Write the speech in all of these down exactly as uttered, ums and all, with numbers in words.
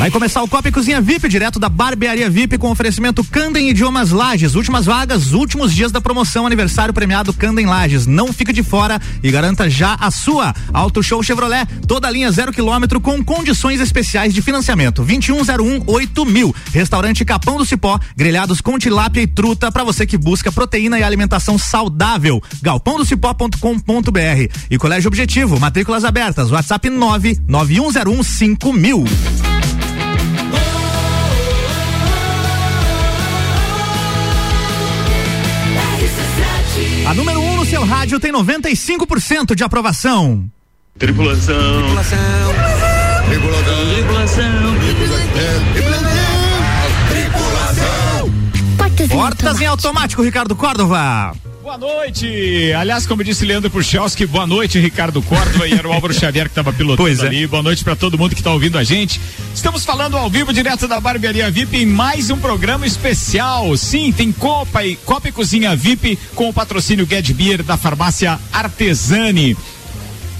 Vai começar o Copa e Cozinha V I P, direto da Barbearia V I P, com oferecimento Candem Idiomas Lages. Últimas vagas, últimos dias da promoção, aniversário premiado Candem Lages. Não fica de fora e garanta já a sua. Auto Show Chevrolet, toda a linha zero quilômetro com condições especiais de financiamento. vinte e um zero um oito mil. Restaurante Capão do Cipó, grelhados com tilápia e truta para você que busca proteína e alimentação saudável. galpão do cipó ponto com ponto b r. E Colégio Objetivo, matrículas abertas. WhatsApp nove nove um zero um cinco mil. A número um um no seu rádio tem noventa e cinco por cento de aprovação. Tripulação. Tripulação. Tripulação. Tripulação. Tripulação. Tripulação. Portas em automático, Ricardo Córdova. Boa noite. Aliás, como disse Leandro Puchelski, boa noite, Ricardo Córdova, e era o Álvaro Xavier que estava pilotando pois ali. É. Boa noite para todo mundo que está ouvindo a gente. Estamos falando ao vivo direto da Barbearia V I P em mais um programa especial. Sim, tem Copa e Copa e Cozinha V I P com o patrocínio Guedes Bier da Farmácia Artesani.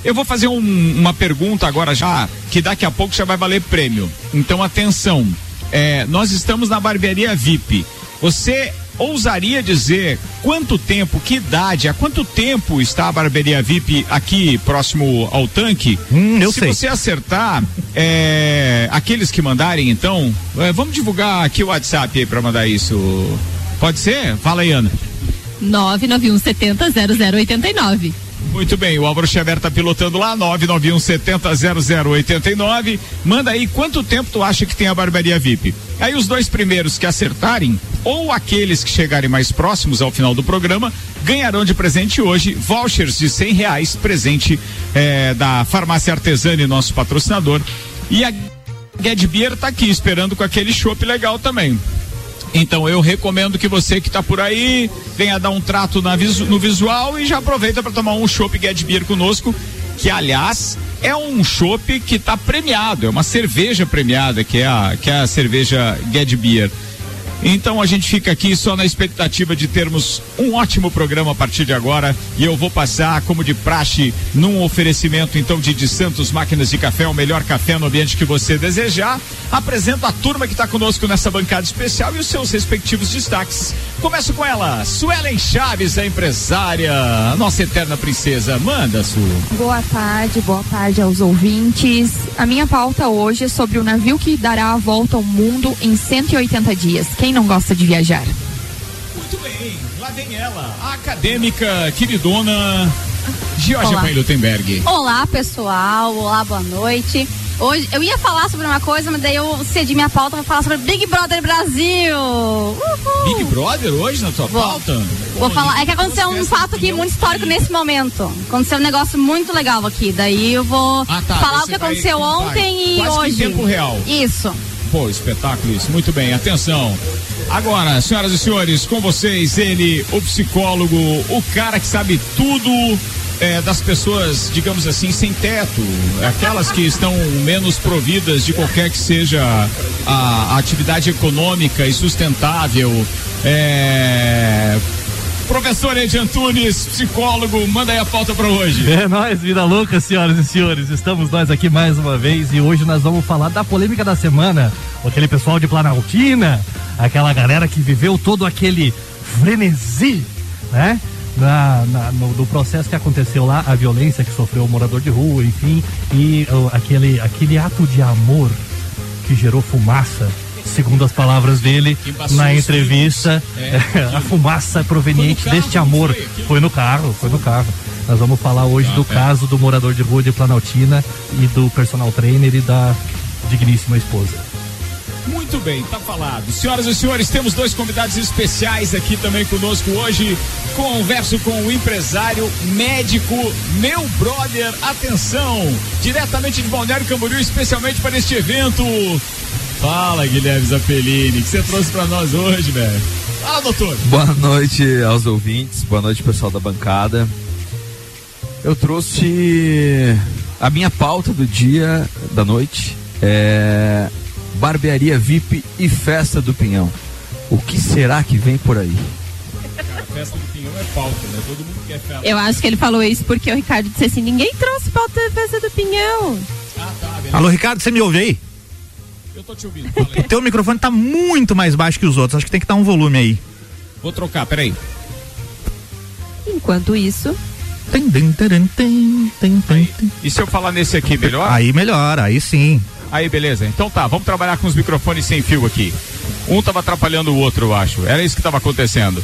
Eu vou fazer um, uma pergunta agora já, que daqui a pouco já vai valer prêmio. Então, atenção. É, nós estamos na Barbearia V I P. Você ousaria dizer quanto tempo, que idade, há quanto tempo está a Barbearia V I P aqui próximo ao tanque? Hum, eu Se sei. Se você acertar, é, aqueles que mandarem, então, é, vamos divulgar aqui o WhatsApp aí para mandar isso. Pode ser? Fala aí, Ana. nove nove um setenta zero zero oitenta e nove. Muito bem, o Álvaro Xavier tá pilotando lá, nove nove um setenta zero zero oitenta e nove. Manda aí quanto tempo tu acha que tem a Barbearia V I P. Aí os dois primeiros que acertarem, ou aqueles que chegarem mais próximos ao final do programa, ganharão de presente hoje vouchers de cem reais, presente eh, da Farmácia Artesani, nosso patrocinador. E a Guedes Bier tá aqui esperando com aquele chopp legal também. Então eu recomendo que você que está por aí venha dar um trato na visu, no visual e já aproveita para tomar um chopp Guedes Bier conosco, que aliás é um chopp que está premiado, é uma cerveja premiada, que é a, que é a cerveja Guedes Bier. Então a gente fica aqui só na expectativa de termos um ótimo programa a partir de agora, e eu vou passar, como de praxe, num oferecimento então de, de Santos Máquinas de Café, o melhor café no ambiente que você desejar. Apresento a turma que está conosco nessa bancada especial e os seus respectivos destaques. Começo com ela, Suelen Chaves, a empresária, a nossa eterna princesa. Manda, Su. Boa tarde, boa tarde aos ouvintes. A minha pauta hoje é sobre o navio que dará a volta ao mundo em cento e oitenta dias. Quem não gosta de viajar? Muito bem, lá vem ela, a acadêmica queridona Georgia Panilutenberg. Olá pessoal, olá, boa noite. Hoje eu ia falar sobre uma coisa, mas daí eu cedi minha pauta para falar sobre Big Brother Brasil. Uhul. Big Brother hoje na sua vou, pauta? Vou Bom, falar, é que aconteceu um fato aqui muito histórico nesse momento. Aconteceu um negócio muito legal aqui, daí eu vou ah, tá, falar o que aconteceu aí, ontem tá, e quase hoje. Que em tempo real. Isso. Pô, espetáculo isso. Muito bem, atenção. Agora, senhoras e senhores, com vocês, ele, o psicólogo, o cara que sabe tudo é, das pessoas, digamos assim, sem teto, aquelas que estão menos providas de qualquer que seja a, a atividade econômica e sustentável. É... Professor Ed Antunes, psicólogo, manda aí a pauta para hoje. É nóis, vida louca, senhoras e senhores. Estamos nós aqui mais uma vez e hoje nós vamos falar da polêmica da semana. Aquele pessoal de Planaltina, aquela galera que viveu todo aquele frenesi, né? Na, na, no, do processo que aconteceu lá, a violência que sofreu o morador de rua, enfim, e uh, aquele, aquele ato de amor que gerou fumaça. Segundo as palavras dele na entrevista, é, a fumaça proveniente carro, deste amor foi, foi no carro, foi no carro. Nós vamos falar hoje ah, do é. caso do morador de rua de Planaltina e do personal trainer e da digníssima esposa. Muito bem, tá falado. Senhoras e senhores, temos dois convidados especiais aqui também conosco hoje. Converso com o empresário médico, meu brother, atenção, diretamente de Balneário Camboriú, especialmente para este evento. Fala, Guilherme Zappellini, o que você trouxe pra nós hoje, velho? Fala, doutor. Boa noite aos ouvintes, boa noite, pessoal da bancada. Eu trouxe a minha pauta do dia, da noite, é Barbearia V I P e Festa do Pinhão. O que será que vem por aí? Cara, Festa do Pinhão é pauta, né? Todo mundo quer festa. Eu acho que ele falou isso porque o Ricardo disse assim, ninguém trouxe pauta da Festa do Pinhão. Ah, tá, beleza. Alô, Ricardo, você me ouve aí? Eu tô te ouvindo. O teu microfone tá muito mais baixo que os outros. Acho que tem que dar um volume aí. Vou trocar, peraí. Enquanto isso... Aí, e se eu falar nesse aqui, melhor? Aí melhora, aí sim. Aí, beleza. Então tá, vamos trabalhar com os microfones sem fio aqui. Um tava atrapalhando o outro, eu acho. Era isso que tava acontecendo.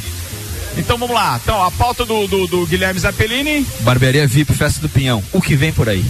Então vamos lá. Então, a pauta do, do, do Guilherme Zappellini. Barbearia V I P, Festa do Pinhão. O que vem por aí?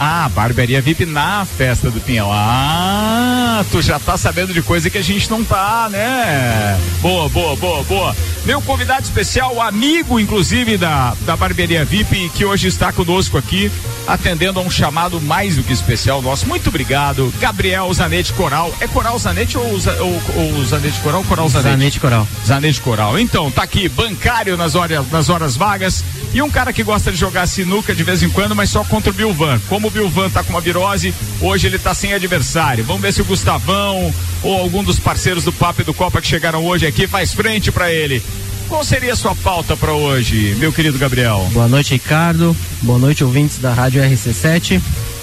Ah, Barbearia V I P na Festa do Pinhão. Ah, tu já tá sabendo de coisa que a gente não tá, né? Boa, boa, boa, boa. Meu convidado especial, amigo, inclusive, da, da Barbearia V I P, que hoje está conosco aqui, atendendo a um chamado mais do que especial nosso. Muito obrigado, Gabriel Zanetti Coral. É Coral Zanetti ou, ou, ou Zanetti Coral? Coral Zanetti. Zanetti Coral. Zanetti Coral. Então, tá aqui, bancário nas horas, nas horas vagas, e um cara que gosta de jogar sinuca de vez em quando, mas só contra o Bilvan. Como o Bilvan tá com uma virose, hoje ele tá sem adversário. Vamos ver se o Gustavão ou algum dos parceiros do Papo e do Copa que chegaram hoje aqui faz frente pra ele. Qual seria a sua pauta pra hoje, meu querido Gabriel? Boa noite, Ricardo. Boa noite, ouvintes da Rádio R C sete.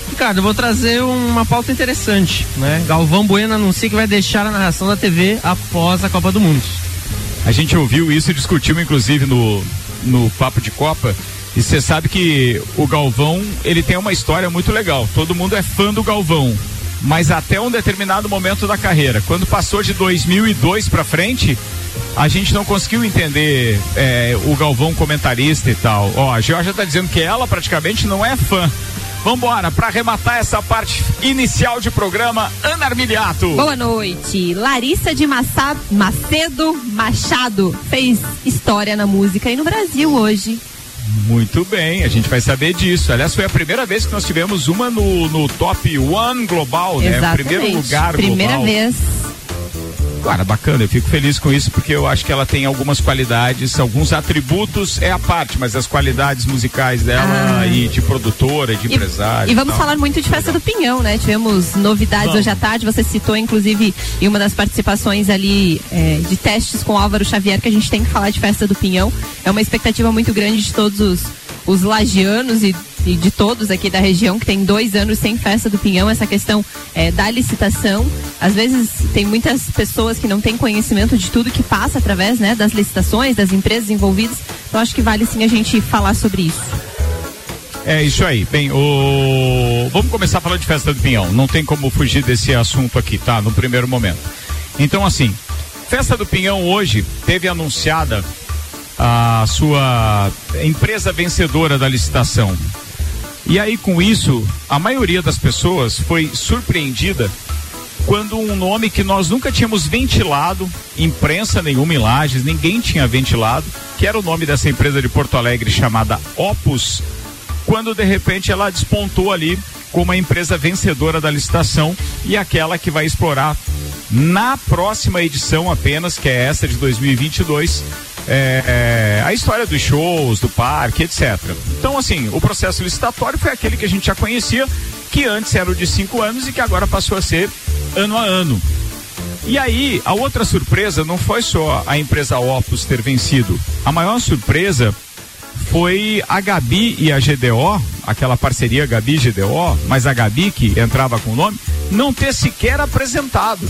Ricardo, eu vou trazer uma pauta interessante, né? Galvão Bueno anuncia que vai deixar a narração da T V após a Copa do Mundo. A gente ouviu isso e discutiu, inclusive, no, no Papo de Copa. E você sabe que o Galvão, ele tem uma história muito legal. Todo mundo é fã do Galvão, mas até um determinado momento da carreira. Quando passou de dois mil e dois para frente, a gente não conseguiu entender é, o Galvão comentarista e tal. Ó, a Georgia tá dizendo que ela praticamente não é fã. Vambora, para arrematar essa parte inicial de programa, Ana Armiliato. Boa noite. Larissa de Massa... Macedo Machado fez história na música e no Brasil hoje. Muito bem, a gente vai saber disso. Aliás, foi a primeira vez que nós tivemos uma no, no top one global, né? Exatamente. Primeiro lugar primeira global. Primeira vez. Cara, bacana, eu fico feliz com isso porque eu acho que ela tem algumas qualidades, alguns atributos é a parte, mas as qualidades musicais dela ah. e de produtora, de e, empresária. E vamos e falar muito de Festa do Pinhão, né? Tivemos novidades vamos. hoje à tarde, você citou inclusive em uma das participações ali é, de testes com o Álvaro Xavier que a gente tem que falar de Festa do Pinhão. É uma expectativa muito grande de todos os, os lagianos e E de todos aqui da região, que tem dois anos sem Festa do Pinhão, essa questão é, da licitação. Às vezes tem muitas pessoas que não têm conhecimento de tudo que passa através, né, das licitações, das empresas envolvidas. Então acho que vale sim a gente falar sobre isso. É isso aí. Bem, o... vamos começar falando de Festa do Pinhão. Não tem como fugir desse assunto aqui, tá? No primeiro momento. Então, assim, Festa do Pinhão hoje teve anunciada a sua empresa vencedora da licitação. E aí, com isso, a maioria das pessoas foi surpreendida quando um nome que nós nunca tínhamos ventilado, imprensa nenhuma em Lages, ninguém tinha ventilado, que era o nome dessa empresa de Porto Alegre chamada Opus, quando de repente ela despontou ali como a empresa vencedora da licitação e aquela que vai explorar na próxima edição apenas, que é essa de dois mil e vinte e dois, É, é, a história dos shows, do parque, etcétera. Então, assim, o processo licitatório foi aquele que a gente já conhecia, que antes era o de cinco anos e que agora passou a ser ano a ano. E aí, a outra surpresa não foi só a empresa Opus ter vencido. A maior surpresa foi a Gabi e a G D O, aquela parceria Gabi e G D O, mas a Gabi, que entrava com o nome, não ter sequer apresentado.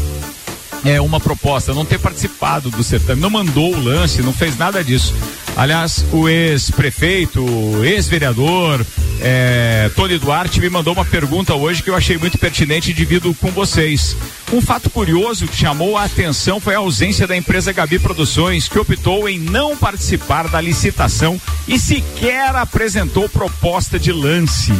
É uma proposta, não ter participado do certame, não mandou o lance, não fez nada disso. Aliás, o ex-prefeito, ex-vereador, é, Tony Duarte me mandou uma pergunta hoje que eu achei muito pertinente e divido com vocês. Um fato curioso que chamou a atenção foi a ausência da empresa Gabi Produções, que optou em não participar da licitação e sequer apresentou proposta de lance.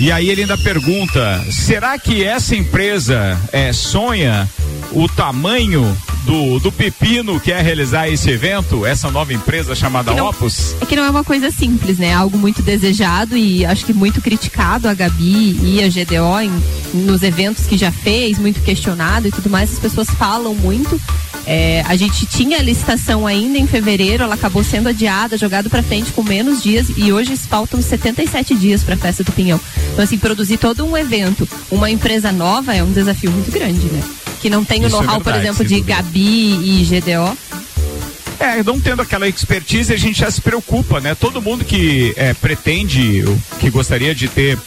E aí ele ainda pergunta, será que essa empresa é, sonha o tamanho do, do pepino que é realizar esse evento, essa nova empresa chamada é não, Opus? É que não é uma coisa simples, né? Algo muito desejado e acho que muito criticado a Gabi e a G D O em, nos eventos que já fez, muito questionado e tudo mais, as pessoas falam muito. É, a gente tinha a licitação ainda em fevereiro, ela acabou sendo adiada, jogada para frente com menos dias e hoje faltam setenta e sete dias para a Festa do Pinhão. Então, assim, produzir todo um evento, uma empresa nova é um desafio muito grande, né? Que não tem o know-how, por exemplo, de Gabi e G D O. É, não tendo aquela expertise, a gente já se preocupa, né? Todo mundo que é, pretende, que gostaria de ter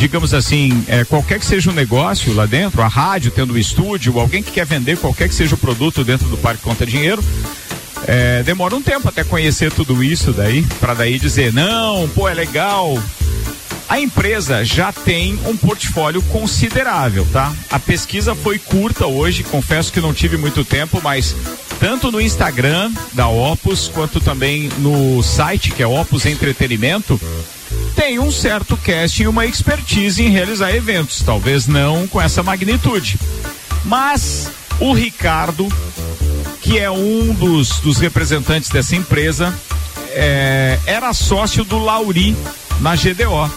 digamos assim, é, qualquer que seja o negócio lá dentro, a rádio tendo um estúdio, alguém que quer vender qualquer que seja o produto dentro do Parque Conta Dinheiro, é, demora um tempo até conhecer tudo isso daí, para daí dizer, não, pô, é legal. A empresa já tem um portfólio considerável, tá? A pesquisa foi curta hoje, confesso que não tive muito tempo, mas tanto no Instagram da Opus, quanto também no site, que é Opus Entretenimento, tem um certo casting e uma expertise em realizar eventos, talvez não com essa magnitude. Mas o Ricardo, que é um dos, dos representantes dessa empresa, é, era sócio do Lauri na G D O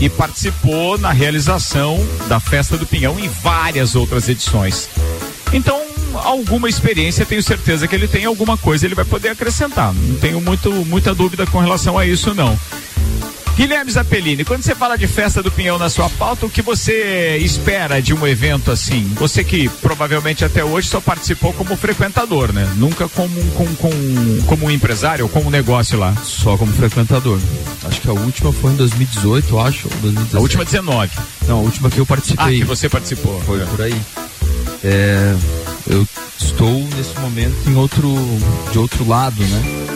e participou na realização da Festa do Pinhão em várias outras edições. Então, alguma experiência, tenho certeza que ele tem, alguma coisa ele vai poder acrescentar. Não tenho muito, muita dúvida com relação a isso, não. Guilherme Zappellini, quando você fala de Festa do Pinhão na sua pauta, o que você espera de um evento assim? Você que provavelmente até hoje só participou como frequentador, né? Nunca como, como, como, como um empresário ou como um negócio lá. Só como frequentador. Acho que a última foi em dois mil e dezoito, acho. dois mil e dezessete. A última dezenove. Não, a última que eu participei. Ah, que você participou. Foi por aí. É, eu estou nesse momento em outro, de outro lado, né?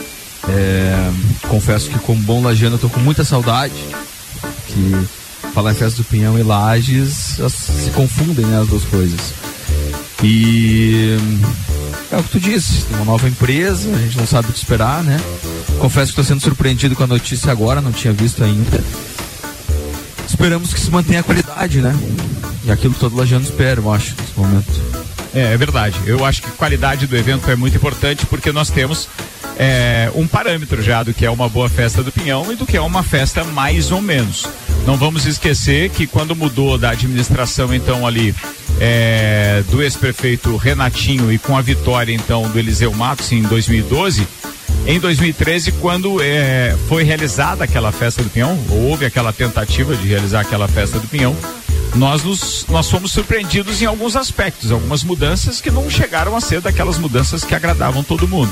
É, confesso que como bom lagiano eu tô com muita saudade, que falar em Festa do Pinhão e Lages se confundem, né, as duas coisas. E é o que tu disse, uma nova empresa, a gente não sabe o que esperar, né? Confesso que tô sendo surpreendido com a notícia agora, não tinha visto ainda. Esperamos que se mantenha a qualidade, né? E aquilo que todo lagiano espera, eu acho, nesse momento. É, é verdade, eu acho que a qualidade do evento é muito importante, porque nós temos é, um parâmetro já do que é uma boa Festa do Pinhão e do que é uma festa mais ou menos. Não vamos esquecer que quando mudou da administração então ali é, do ex-prefeito Renatinho e com a vitória então do Eliseu Matos em dois mil e doze, em dois mil e treze, quando é, foi realizada aquela Festa do Pinhão, houve aquela tentativa de realizar aquela Festa do Pinhão, Nós, nos, nós fomos surpreendidos em alguns aspectos, algumas mudanças que não chegaram a ser daquelas mudanças que agradavam todo mundo.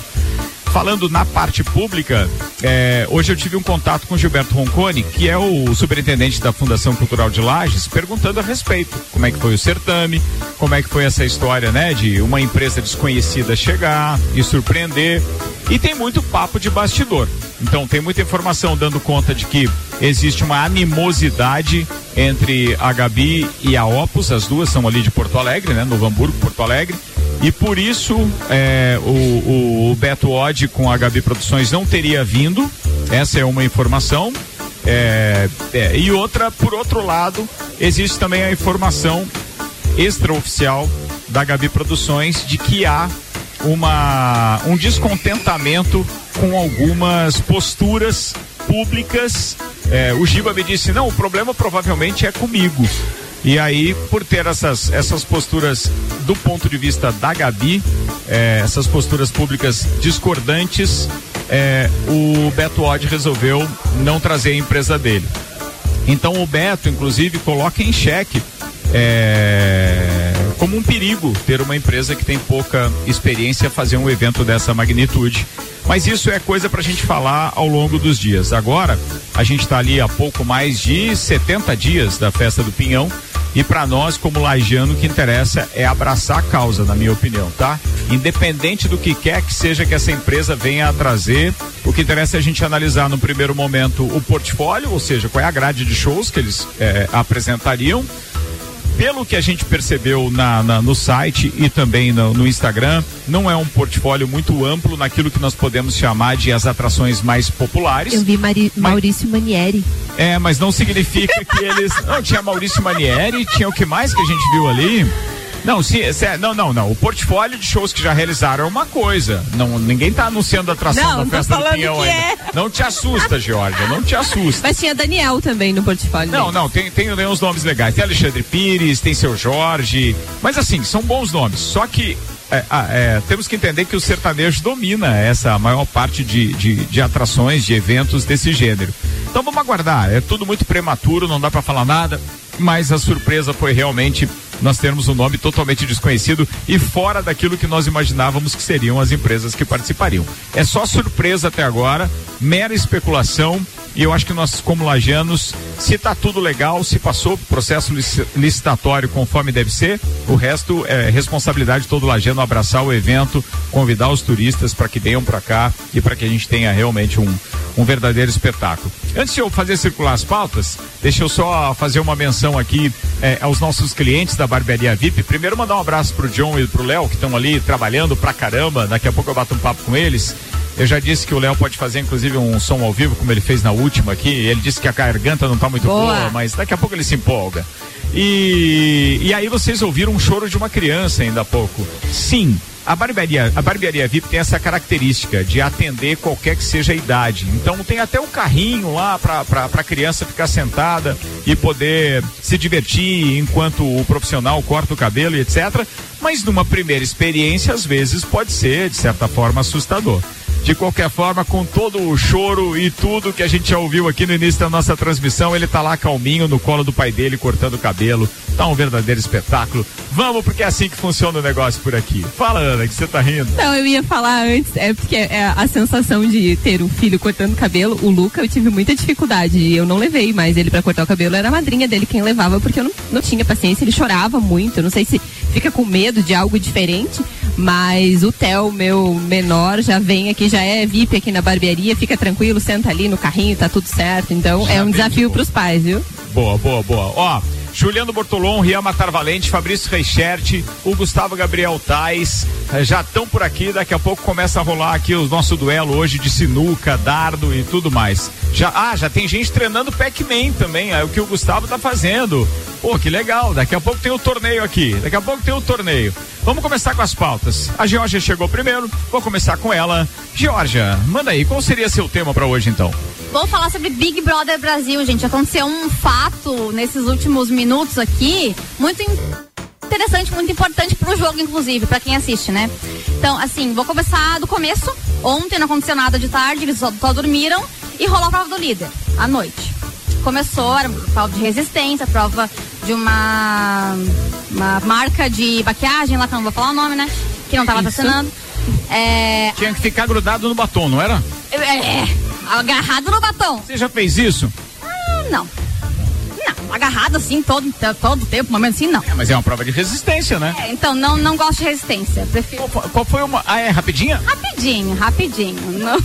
Falando na parte pública, é, hoje eu tive um contato com Gilberto Roncone, que é o superintendente da Fundação Cultural de Lages, perguntando a respeito como é que foi o certame, como é que foi essa história, né, de uma empresa desconhecida chegar e surpreender. E tem muito papo de bastidor. Então tem muita informação dando conta de que existe uma animosidade entre a Gabi e a Opus, as duas são ali de Porto Alegre, né, Novo Hamburgo, Porto Alegre, e por isso é, o, o, o Beto Oddi com a Gabi Produções não teria vindo, essa é uma informação, é, é, e outra, por outro lado, existe também a informação extraoficial da Gabi Produções de que há uma, um descontentamento com algumas posturas públicas. É, o Giba me disse, não, o problema provavelmente é comigo. E aí, por ter essas, essas posturas do ponto de vista da Gabi, é, essas posturas públicas discordantes, é, o Beto Oddi resolveu não trazer a empresa dele. Então o Beto, inclusive, coloca em xeque é, como um perigo ter uma empresa que tem pouca experiência fazer um evento dessa magnitude. Mas isso é coisa pra gente falar ao longo dos dias. Agora, a gente tá ali há pouco mais de setenta dias da Festa do Pinhão e pra nós, como lagiano, o que interessa é abraçar a causa, na minha opinião, tá? Independente do que quer que seja que essa empresa venha a trazer, o que interessa é a gente analisar no primeiro momento o portfólio, ou seja, qual é a grade de shows que eles é, apresentariam. Pelo que a gente percebeu na, na, no site e também no, no Instagram, não é um portfólio muito amplo naquilo que nós podemos chamar de as atrações mais populares. Eu vi Mari, Maurício mas, Manieri. É, mas não significa que eles... Não, tinha Maurício Manieri, tinha o que mais que a gente viu ali? Não, se, se, não, não, não. O portfólio de shows que já realizaram é uma coisa. Não, ninguém tá anunciando atração não, da Festa do Pinhão ainda. É. Não te assusta, Georgia, não te assusta. Mas tinha Daniel também no portfólio. Não, dele. não, tem, tem, tem uns nomes legais. Tem Alexandre Pires, tem Seu Jorge. Mas assim, são bons nomes. Só que é, é, temos que entender que o sertanejo domina essa maior parte de, de, de atrações, de eventos desse gênero. Então vamos aguardar. É tudo muito prematuro, não dá pra falar nada. Mas a surpresa foi realmente nós termos um nome totalmente desconhecido e fora daquilo que nós imaginávamos que seriam as empresas que participariam. É só surpresa até agora, mera especulação, E eu acho que nós, como lagianos, se está tudo legal, se passou o processo licitatório conforme deve ser, o resto é responsabilidade de todo lagiano abraçar o evento, convidar os turistas para que venham para cá e para que a gente tenha realmente um, um verdadeiro espetáculo. Antes de eu fazer circular as pautas, deixa eu só fazer uma menção aqui é, aos nossos clientes da Barbearia V I P. Primeiro, mandar um abraço pro John e pro Léo, que estão ali trabalhando pra caramba. Daqui a pouco eu bato um papo com eles. Eu já disse que o Léo pode fazer, inclusive, um som ao vivo, como ele fez na última aqui. Ele disse que a garganta não tá muito boa, boa mas daqui a pouco ele se empolga. E, e aí vocês ouviram um choro de uma criança ainda há pouco. Sim, a barbearia, a barbearia V I P tem essa característica de atender qualquer que seja a idade. Então tem até um carrinho lá para a criança ficar sentada e poder se divertir enquanto o profissional corta o cabelo e etcétera. Mas numa primeira experiência, às vezes, pode ser, de certa forma, assustador. De qualquer forma, com todo o choro e tudo que a gente já ouviu aqui no início da nossa transmissão, ele tá lá calminho no colo do pai dele, cortando o cabelo. Tá um verdadeiro espetáculo. Vamos, porque é assim que funciona o negócio por aqui. Fala, Ana, que você tá rindo. Não, eu ia falar antes, é porque é a sensação de ter um filho cortando cabelo. O Luca, eu tive muita dificuldade, eu não levei mais ele pra cortar o cabelo, era a madrinha dele quem levava, porque eu não, não tinha paciência, ele chorava muito, eu não sei se fica com medo de algo diferente, mas o Theo, meu menor, já vem aqui, já é V I P aqui na barbearia, fica tranquilo, senta ali no carrinho, tá tudo certo. Então já é um desafio pros pais, viu? Boa, boa, boa. Ó, Juliano Bortolon, Rian Matar Valente, Fabrício Reichert, o Gustavo Gabriel Tais, já estão por aqui. Daqui a pouco começa a rolar aqui o nosso duelo hoje de sinuca, dardo e tudo mais. Já, ah, já tem gente treinando Pac-Man também, é o que o Gustavo tá fazendo. Pô, que legal, daqui a pouco tem o torneio aqui, daqui a pouco tem o torneio. Vamos começar com as pautas. A Georgia chegou primeiro, vou começar com ela. Georgia, manda aí, qual seria seu tema pra hoje então? Vou falar sobre Big Brother Brasil, gente. Aconteceu um fato nesses últimos minutos aqui, muito interessante, muito importante pro jogo, inclusive, pra quem assiste, né? Então, assim, vou começar do começo. Ontem não aconteceu nada de tarde, eles só, só dormiram e rolou a prova do líder, à noite. Começou, era prova de resistência, prova de uma, uma marca de maquiagem lá, que eu não vou falar o nome, né? Que não tava patrocinando. É... Tinha que ficar grudado no batom, não era? É, agarrado no batom. Você já fez isso? Ah, não. Não, agarrado assim todo, todo tempo, momento assim, não. É, mas é uma prova de resistência, né? É, então, não, não gosto de resistência. Prefiro... Qual, qual foi uma... Ah, é rapidinha? Rapidinho, rapidinho. Não...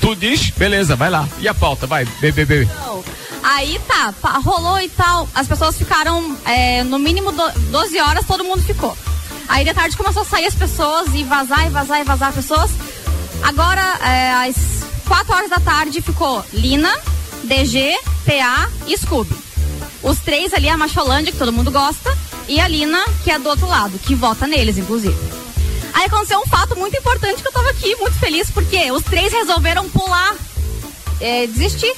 Tu diz? Beleza, vai lá. E a pauta? Vai, bebê, bebê. Então, aí tá, rolou e tal. As pessoas ficaram, é, no mínimo doze horas, todo mundo ficou. Aí de tarde começou a sair as pessoas e vazar, e vazar, e vazar as pessoas. Agora, é, às quatro horas da tarde, ficou Lina, D G, P A e Scooby. Os três ali, a Macholândia, que todo mundo gosta, e a Lina, que é do outro lado, que vota neles, inclusive. Aí aconteceu um fato muito importante que eu tava aqui, muito feliz, porque os três resolveram pular, é, desistir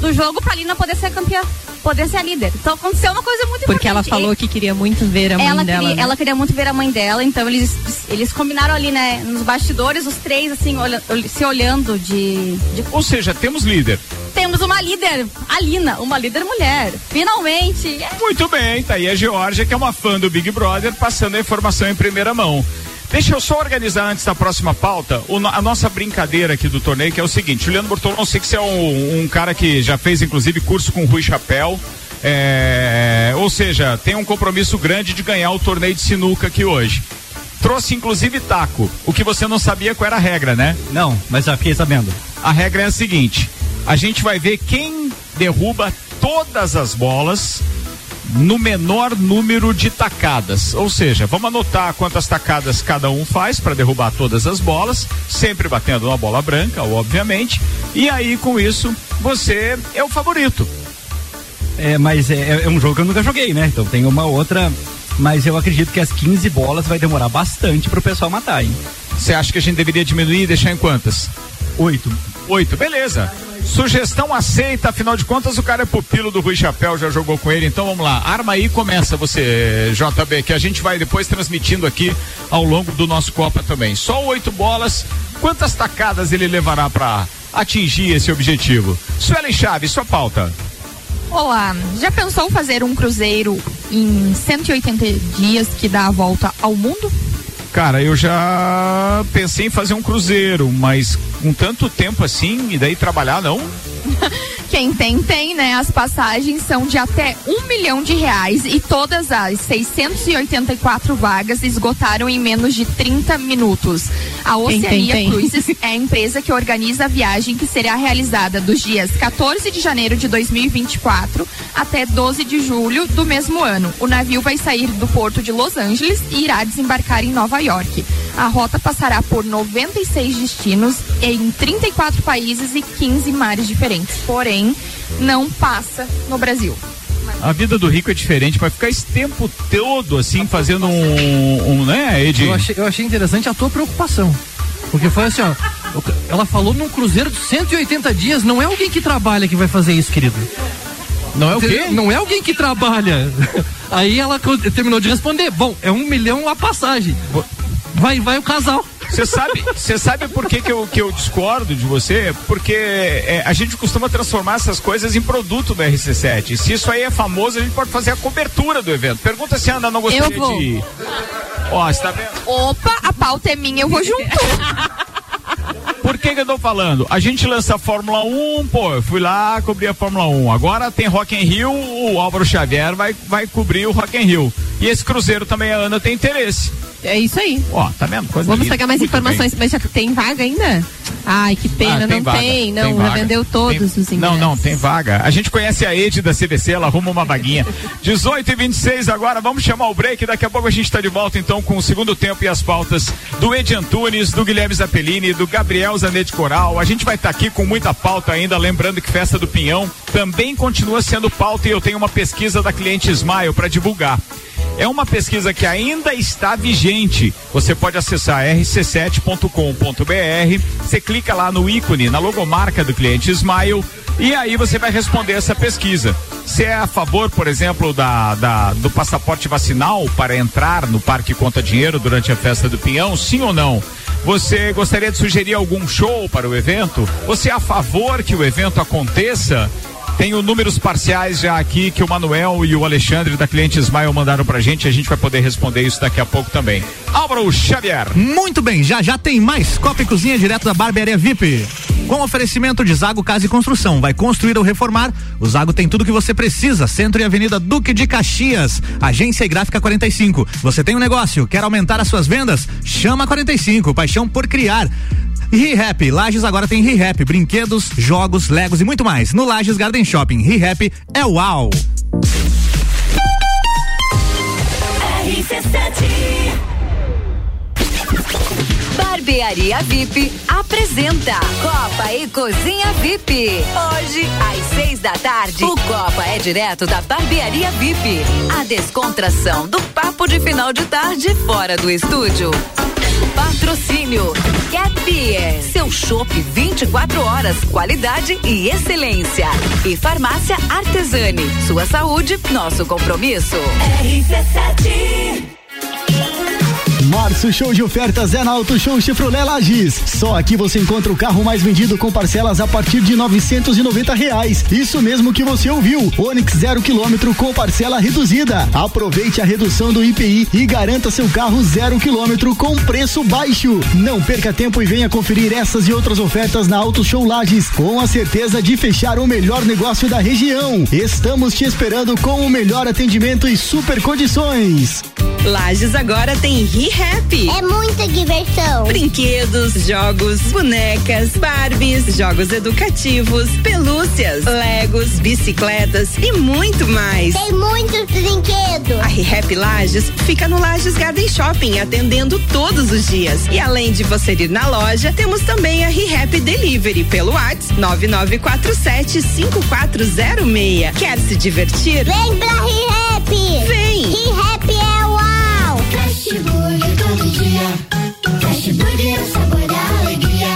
do jogo pra Lina poder ser campeã, poder ser a líder. Então aconteceu uma coisa muito importante. Porque ela falou ele, que queria muito ver a mãe ela dela. Queria, né? Ela queria muito ver a mãe dela, então eles, eles combinaram ali, né, nos bastidores, os três assim, olha, se olhando de, de... Ou seja, temos líder. Temos uma líder, a Lina, uma líder mulher, finalmente. Muito bem, tá aí a Georgia, que é uma fã do Big Brother, passando a informação em primeira mão. Deixa eu só organizar antes da próxima pauta o, a nossa brincadeira aqui do torneio, que é o seguinte. Juliano Bortolão, eu sei que você é um, um cara que já fez inclusive curso com o Rui Chapéu, é, ou seja, tem um compromisso grande de ganhar o torneio de sinuca aqui hoje. Trouxe inclusive taco, o que você não sabia qual era a regra, né? Não, mas já fiquei sabendo. A regra é a seguinte: a gente vai ver quem derruba todas as bolas no menor número de tacadas, ou seja, vamos anotar quantas tacadas cada um faz para derrubar todas as bolas, sempre batendo na bola branca, obviamente, e aí com isso você é o favorito. É, mas é, é um jogo que eu nunca joguei, né? Então tem uma outra, mas eu acredito que as quinze bolas vai demorar bastante pro pessoal matar, hein? Você acha que a gente deveria diminuir e deixar em quantas? Oito. Oito, beleza. Sugestão aceita, afinal de contas o cara é pupilo do Rui Chapéu, já jogou com ele, então vamos lá, arma aí e começa você, J B, que a gente vai depois transmitindo aqui ao longo do nosso Copa também. Só oito bolas, quantas tacadas ele levará para atingir esse objetivo? Suelen Chaves, sua pauta. Olá, já pensou fazer um cruzeiro em cento e oitenta dias que dá a volta ao mundo? Cara, eu já pensei em fazer um cruzeiro, mas com tanto tempo assim, e daí trabalhar, não? Quem tem, tem, né? As passagens são de até um milhão de reais e todas as seiscentas e oitenta e quatro vagas esgotaram em menos de trinta minutos. A Oceania tem, tem, Cruises tem. É a empresa que organiza a viagem que será realizada dos dias quatorze de janeiro de dois mil e vinte e quatro até doze de julho do mesmo ano. O navio vai sair do porto de Los Angeles e irá desembarcar em Nova York. A rota passará por noventa e seis destinos em trinta e quatro países e quinze mares diferentes. Porém, não passa no Brasil. A vida do rico é diferente, vai ficar esse tempo todo assim, fazendo um, um né, Ed? Eu achei, eu achei interessante a tua preocupação, porque foi assim, ó, ela falou num cruzeiro de cento e oitenta dias, não é alguém que trabalha que vai fazer isso, querido. Não é o quê? Não é alguém que trabalha. Aí ela terminou de responder, bom, é um milhão a passagem. Vai, vai o casal. Você sabe, sabe por que, que, eu, que eu discordo de você? Porque é, a gente costuma transformar essas coisas em produto do R C sete. Se isso aí é famoso, a gente pode fazer a cobertura do evento. Pergunta se a Ana não gostaria de ir. Ó, você tá vendo? Opa, a pauta é minha, eu vou junto. Por que que eu tô falando? A gente lança a Fórmula um, pô, eu fui lá cobrir a Fórmula um. Agora tem Rock in Rio, o Álvaro Xavier vai, vai cobrir o Rock in Rio. E esse cruzeiro também, a Ana tem interesse. É isso aí. Ó, tá vendo? Coisa Vamos linda. Pegar mais Muito informações, bem. Mas já tem vaga ainda? Ai, que pena, ah, tem não vaga, tem, não, tem já vaga. Vendeu todos tem, os ingressos. Não, não, tem vaga. A gente conhece a Ed da C B C, ela arruma uma vaguinha. dezoito e vinte e seis agora, vamos chamar o break, daqui a pouco a gente tá de volta então com o segundo tempo e as pautas do Ed Antunes, do Guilherme Zappellini, do Gabriel Zanetti Coral. A gente vai estar tá aqui com muita pauta ainda, lembrando que Festa do Pinhão também continua sendo pauta e eu tenho uma pesquisa da cliente Smile para divulgar. É uma pesquisa que ainda está vigente. Você pode acessar r c sete ponto com ponto b r, você clica lá no ícone, na logomarca do cliente Smile, e aí você vai responder essa pesquisa. Se é a favor, por exemplo, da, da, do passaporte vacinal para entrar no Parque Conta Dinheiro durante a Festa do Pinhão, sim ou não? Você gostaria de sugerir algum show para o evento? Você é a favor que o evento aconteça? Tenho números parciais já aqui que o Manuel e o Alexandre da cliente Smile mandaram pra gente, a gente vai poder responder isso daqui a pouco também. Álvaro Xavier. Muito bem, já já tem mais Copa e Cozinha direto da Barbearia V I P. Com oferecimento de Zago Casa e Construção, vai construir ou reformar? O Zago tem tudo que você precisa, Centro e Avenida Duque de Caxias, Agência e Gráfica quarenta e cinco. Você tem um negócio, quer aumentar as suas vendas? Chama quarenta e cinco, paixão por criar. ReHap, Lages agora tem ReHap, brinquedos, jogos, legos e muito mais. No Lages Garden Shopping, ReHap é uau! Barbearia V I P apresenta Copa e Cozinha V I P. Hoje, às seis da tarde, o Copa é direto da Barbearia V I P. A descontração do papo de final de tarde fora do estúdio. Patrocínio Guedes Bier, seu chopp vinte e quatro horas, qualidade e excelência. E Farmácia Artesani, sua saúde, nosso compromisso. R C sete. Março Show de Ofertas é na Auto Show Chevrolet Lages. Só aqui você encontra o carro mais vendido com parcelas a partir de novecentos e noventa reais. Isso mesmo que você ouviu. Onix zero quilômetro com parcela reduzida. Aproveite a redução do I P I e garanta seu carro zero quilômetro com preço baixo. Não perca tempo e venha conferir essas e outras ofertas na Auto Show Lages, com a certeza de fechar o melhor negócio da região. Estamos te esperando com o melhor atendimento e super condições. Lages agora tem ReHap. É muita diversão. Brinquedos, jogos, bonecas, Barbies, jogos educativos, pelúcias, Legos, bicicletas e muito mais. Tem muitos brinquedos. A ReHap Lages fica no Lages Garden Shopping, atendendo todos os dias. E além de você ir na loja, temos também a ReHap Delivery pelo WhatsApp nove nove quatro sete cinco quatro zero seis. Quer se divertir? Vem pra ReHap. Vem. ReHap é o Fast Burger todo dia. Fast Burger é o sabor da alegria.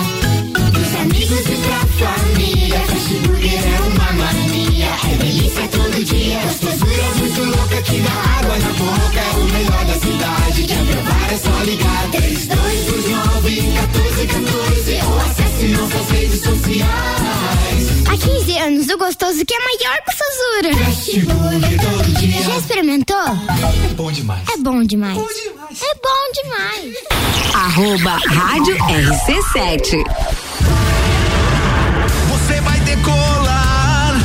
Dos amigos e da família. Fast Burger é uma mania. É delícia todo dia. Gostosura é muito louca que dá água na boca. É o melhor da cidade. Quer provar é só ligar. três, dois, dois, nove, quatorze, quatorze. Ou acesse nossas redes sociais. Há quinze anos mas o gostoso que é maior que o Sazura. Já experimentou? É bom demais. É bom demais. É bom demais. É bom demais. Arroba Rádio R C sete. Você vai decolar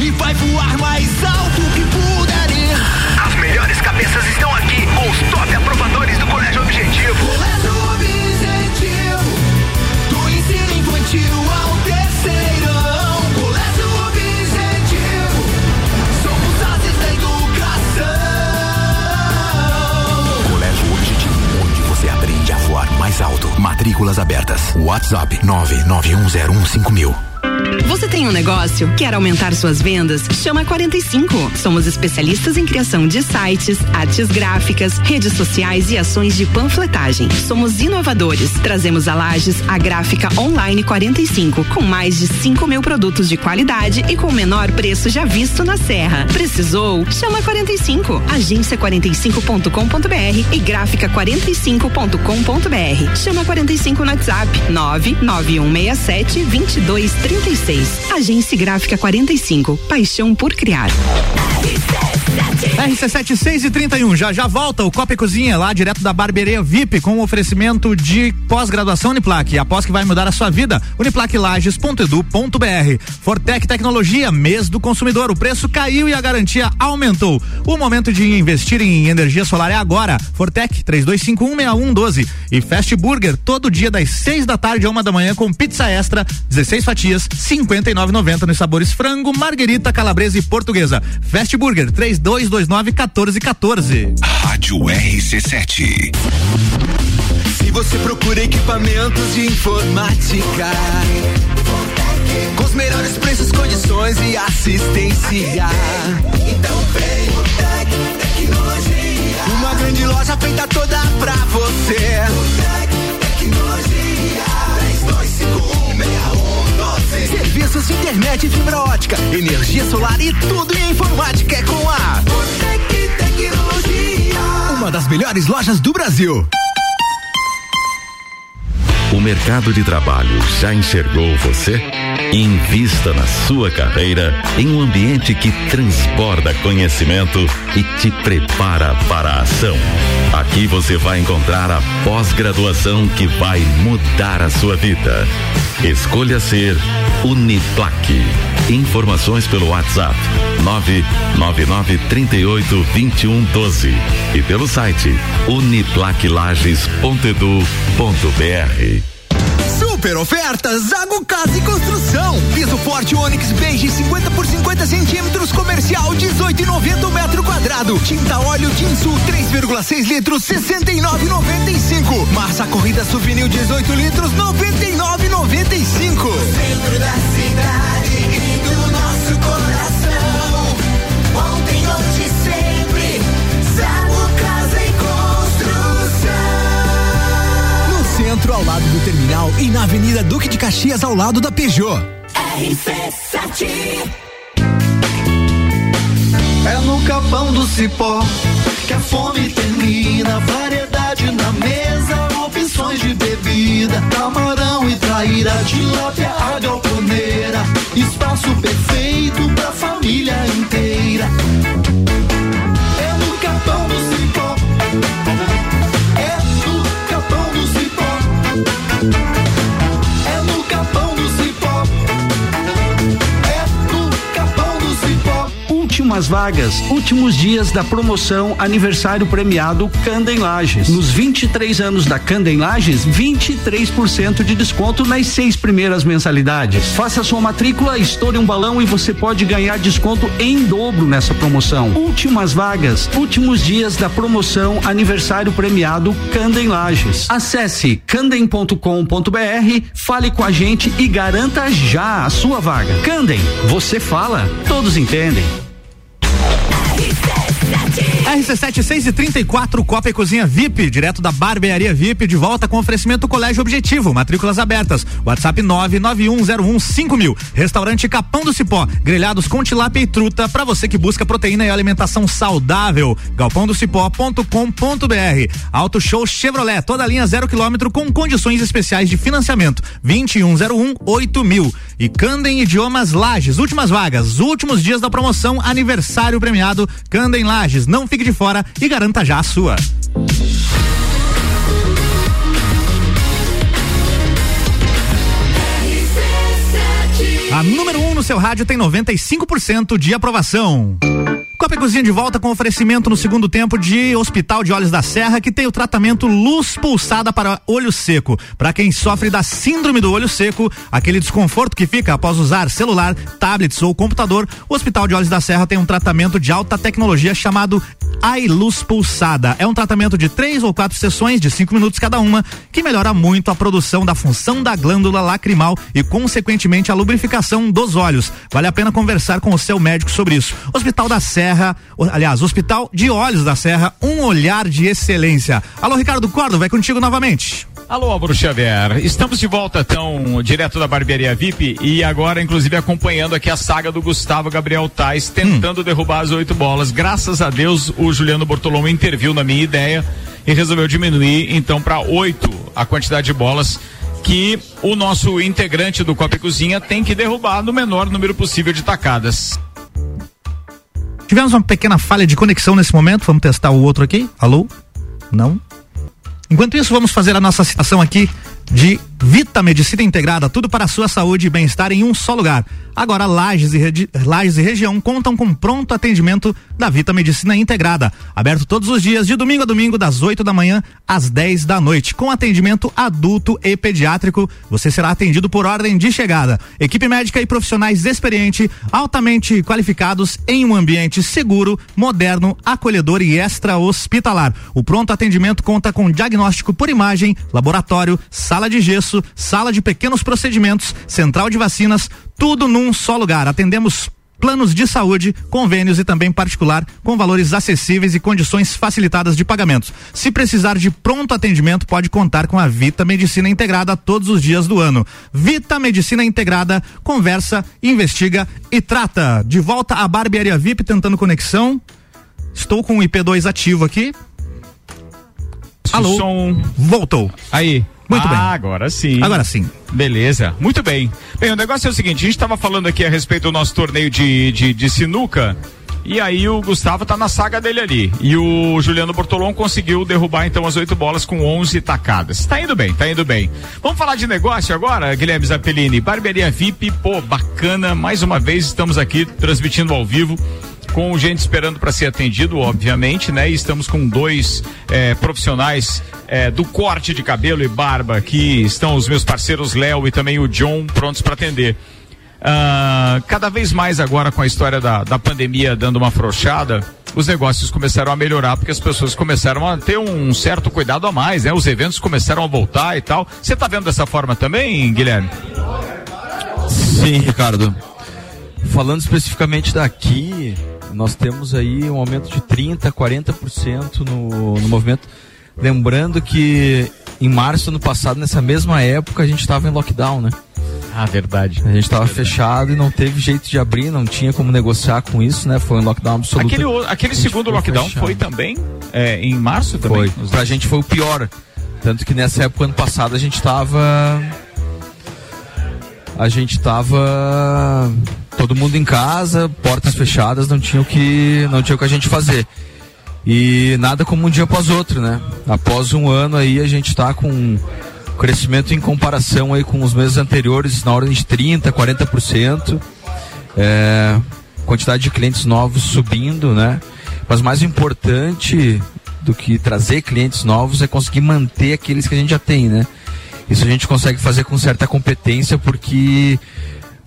e vai voar mais alto que puder ir. As melhores cabeças estão aqui com os top aprovadores do Colégio Objetivo. Colégio Objetivo, do ensino infantil ao terceirão. Colégio Objetivo, somos ases da educação. Colégio Objetivo, onde você aprende a voar mais alto. Matrículas abertas. WhatsApp nove nove um zero um cinco mil. Você tem um negócio? Quer aumentar suas vendas? Chama a quarenta e cinco. Somos especialistas em criação de sites, artes gráficas, redes sociais e ações de panfletagem. Somos inovadores. Trazemos a Lages a gráfica online quarenta e cinco, com mais de cinco mil produtos de qualidade e com o menor preço já visto na Serra. Precisou? Chama a quarenta e cinco. Agência quarenta e cinco ponto com ponto b r e gráfica quarenta e cinco ponto com ponto b r. Chama a quarenta e cinco no WhatsApp nove nove um seis sete dois dois três seis. Agência Gráfica quarenta e cinco, paixão por criar. R C sete, seis e trinta e um, já já volta o Copa e Cozinha lá direto da Barbearia V I P com um oferecimento de pós-graduação Uniplac, a pós que vai mudar a sua vida, uniplac lages ponto edu ponto b r. Fortec Tecnologia, mês do consumidor, o preço caiu e a garantia aumentou. O momento de investir em energia solar é agora. Fortec três dois cinco um seis um um doze. E Fast Burger, todo dia das seis da tarde a uma da manhã com pizza extra, dezesseis fatias, cinquenta e nove reais e noventa centavos nos sabores frango, marguerita, calabresa e portuguesa. Fast Burger três dois dois nove um quatro um quatro. Rádio R C sete. Se você procura equipamentos de informática, com os melhores preços, condições e assistência, então vem o Tec Tecnologia. Uma grande loja feita toda pra você. Tec Tecnologia. três dois cinco um seis um um doze. Serviços de internet, fibra ótica, energia solar e tudo em informática é com a Fortec Tecnologia, uma das melhores lojas do Brasil. O mercado de trabalho já enxergou você? Invista na sua carreira em um ambiente que transborda conhecimento e te prepara para a ação. Aqui você vai encontrar a pós-graduação que vai mudar a sua vida. Escolha ser Uniplac. Informações pelo WhatsApp nove nove nove três oito dois um um doze e pelo site uniplac lages ponto edu ponto b r. Super ofertas Zago Casa e Construção. Piso forte Onix Beige cinquenta por cinquenta centímetros comercial dezoito e noventa metro quadrado. Tinta óleo Tinsul três vírgula seis litros sessenta e nove e noventa e cinco. Massa corrida Suvinil dezoito litros noventa e nove e noventa e cinco. Centro da cidade e do nosso coração. Ontem, hoje, sempre. Zago Casa e Construção. Centro ao lado do terminal e na Avenida Duque de Caxias ao lado da Peugeot. R C sete. É no Capão do Cipó que a fome termina, variedade na mesa, opções de bebida, camarão e traíra, tilápia, a galponeira, espaço perfeito pra família inteira. É no Capão do Cipó. É no Capão do Cipó. É no Capão do Cipó. Últimas vagas, últimos dias da promoção aniversário premiado Candem Lages. Nos vinte e três anos da Candem Lages, vinte e três por cento de desconto nas seis primeiras mensalidades. Faça sua matrícula, estoure um balão e você pode ganhar desconto em dobro nessa promoção. Últimas vagas, últimos dias da promoção aniversário premiado Candem Lages. Acesse candem ponto com ponto b r, fale com a gente e garanta já a sua vaga. Candem, você fala, todos entendem. R dezessete, seis e trinta e quatro, Copa e Cozinha V I P, direto da Barbearia V I P, de volta com oferecimento Colégio Objetivo, matrículas abertas, WhatsApp nove nove um zero um cinco mil. Restaurante Capão do Cipó, grelhados com tilápia e truta, pra você que busca proteína e alimentação saudável, galpão do cipó ponto com ponto br. Auto Show Chevrolet, toda linha zero quilômetro com condições especiais de financiamento, vinte e um zero um oito mil. E Candem Idiomas Lages, últimas vagas, últimos dias da promoção, aniversário premiado Candem Lages, não fique de fora e garanta já a sua. A número um um no seu rádio tem noventa e cinco por cento de aprovação. Copa e Cozinha de volta com oferecimento no segundo tempo de Hospital de Olhos da Serra, que tem o tratamento luz pulsada para olho seco. Para quem sofre da síndrome do olho seco, aquele desconforto que fica após usar celular, tablets ou computador, o Hospital de Olhos da Serra tem um tratamento de alta tecnologia chamado Ai Luz Pulsada. É um tratamento de três ou quatro sessões de cinco minutos cada uma, que melhora muito a produção da função da glândula lacrimal e, consequentemente, a lubrificação dos olhos. Vale a pena conversar com o seu médico sobre isso. Hospital da Serra, aliás, Hospital de Olhos da Serra, um olhar de excelência. Alô, Ricardo Cordo, vai contigo novamente. Alô, Álvaro Xavier, estamos de volta então, direto da Barbearia V I P, e agora inclusive acompanhando aqui a saga do Gustavo Gabriel Tais, tentando hum. derrubar as oito bolas. Graças a Deus o Juliano Bortolom interviu na minha ideia e resolveu diminuir então para oito a quantidade de bolas que o nosso integrante do Copa e Cozinha tem que derrubar no menor número possível de tacadas. Tivemos uma pequena falha de conexão nesse momento, vamos testar o outro aqui. Alô? Não? Enquanto isso, vamos fazer a nossa citação aqui de Vita Medicina Integrada, tudo para a sua saúde e bem-estar em um só lugar. Agora, Lages e, Regi- Lages e região contam com pronto atendimento da Vita Medicina Integrada, aberto todos os dias, de domingo a domingo, das oito da manhã às dez da noite, com atendimento adulto e pediátrico. Você será atendido por ordem de chegada. Equipe médica e profissionais experientes, altamente qualificados, em um ambiente seguro, moderno, acolhedor e extra-hospitalar. O pronto atendimento conta com diagnóstico por imagem, laboratório, sala de gesso, sala de pequenos procedimentos, central de vacinas, tudo num só lugar. Atendemos planos de saúde, convênios e também particular, com valores acessíveis e condições facilitadas de pagamentos. Se precisar de pronto atendimento, pode contar com a Vita Medicina Integrada todos os dias do ano. Vita Medicina Integrada, conversa, investiga e trata. De volta à Barbearia V I P, tentando conexão. Estou com o I P dois ativo aqui. Alô, som. Voltou. Aí. Muito ah, bem. Agora sim. Agora sim. Beleza. Muito bem. Bem, o negócio é o seguinte, a gente estava falando aqui a respeito do nosso torneio de, de, de sinuca, e aí o Gustavo tá na saga dele ali, e o Juliano Bortolom conseguiu derrubar então as oito bolas com onze tacadas. Tá indo bem, tá indo bem. Vamos falar de negócio agora, Guilherme Zappellini. Barbearia V I P, pô, bacana, mais uma vez estamos aqui transmitindo ao vivo, com gente esperando para ser atendido, obviamente, né? E estamos com dois eh, profissionais eh, do corte de cabelo e barba, que estão os meus parceiros Léo e também o John, prontos para atender. Uh, cada vez mais agora, com a história da, da pandemia dando uma afrouxada, os negócios começaram a melhorar, porque as pessoas começaram a ter um certo cuidado a mais, né? Os eventos começaram a voltar e tal. Você tá vendo dessa forma também, Guilherme? Sim, Ricardo. Falando especificamente daqui, nós temos aí um aumento de trinta, quarenta por cento no, no movimento. Lembrando que em março do ano passado, nessa mesma época, a gente estava em lockdown, né? Ah, verdade. A gente estava fechado e não teve jeito de abrir, não tinha como negociar com isso, né? Foi um lockdown absoluto. Aquele, aquele segundo lockdown fechado. Foi também é, em março também? Foi. Pra gente foi o pior. Tanto que nessa época, ano passado, a gente estava... A gente estava... todo mundo em casa, portas fechadas, não tinha o que, não tinha o que a gente fazer. E nada como um dia após outro, né? Após um ano aí a gente tá com um crescimento em comparação aí com os meses anteriores na ordem de trinta, quarenta por cento. É, quantidade de clientes novos subindo, né? Mas mais importante do que trazer clientes novos é conseguir manter aqueles que a gente já tem, né? Isso a gente consegue fazer com certa competência porque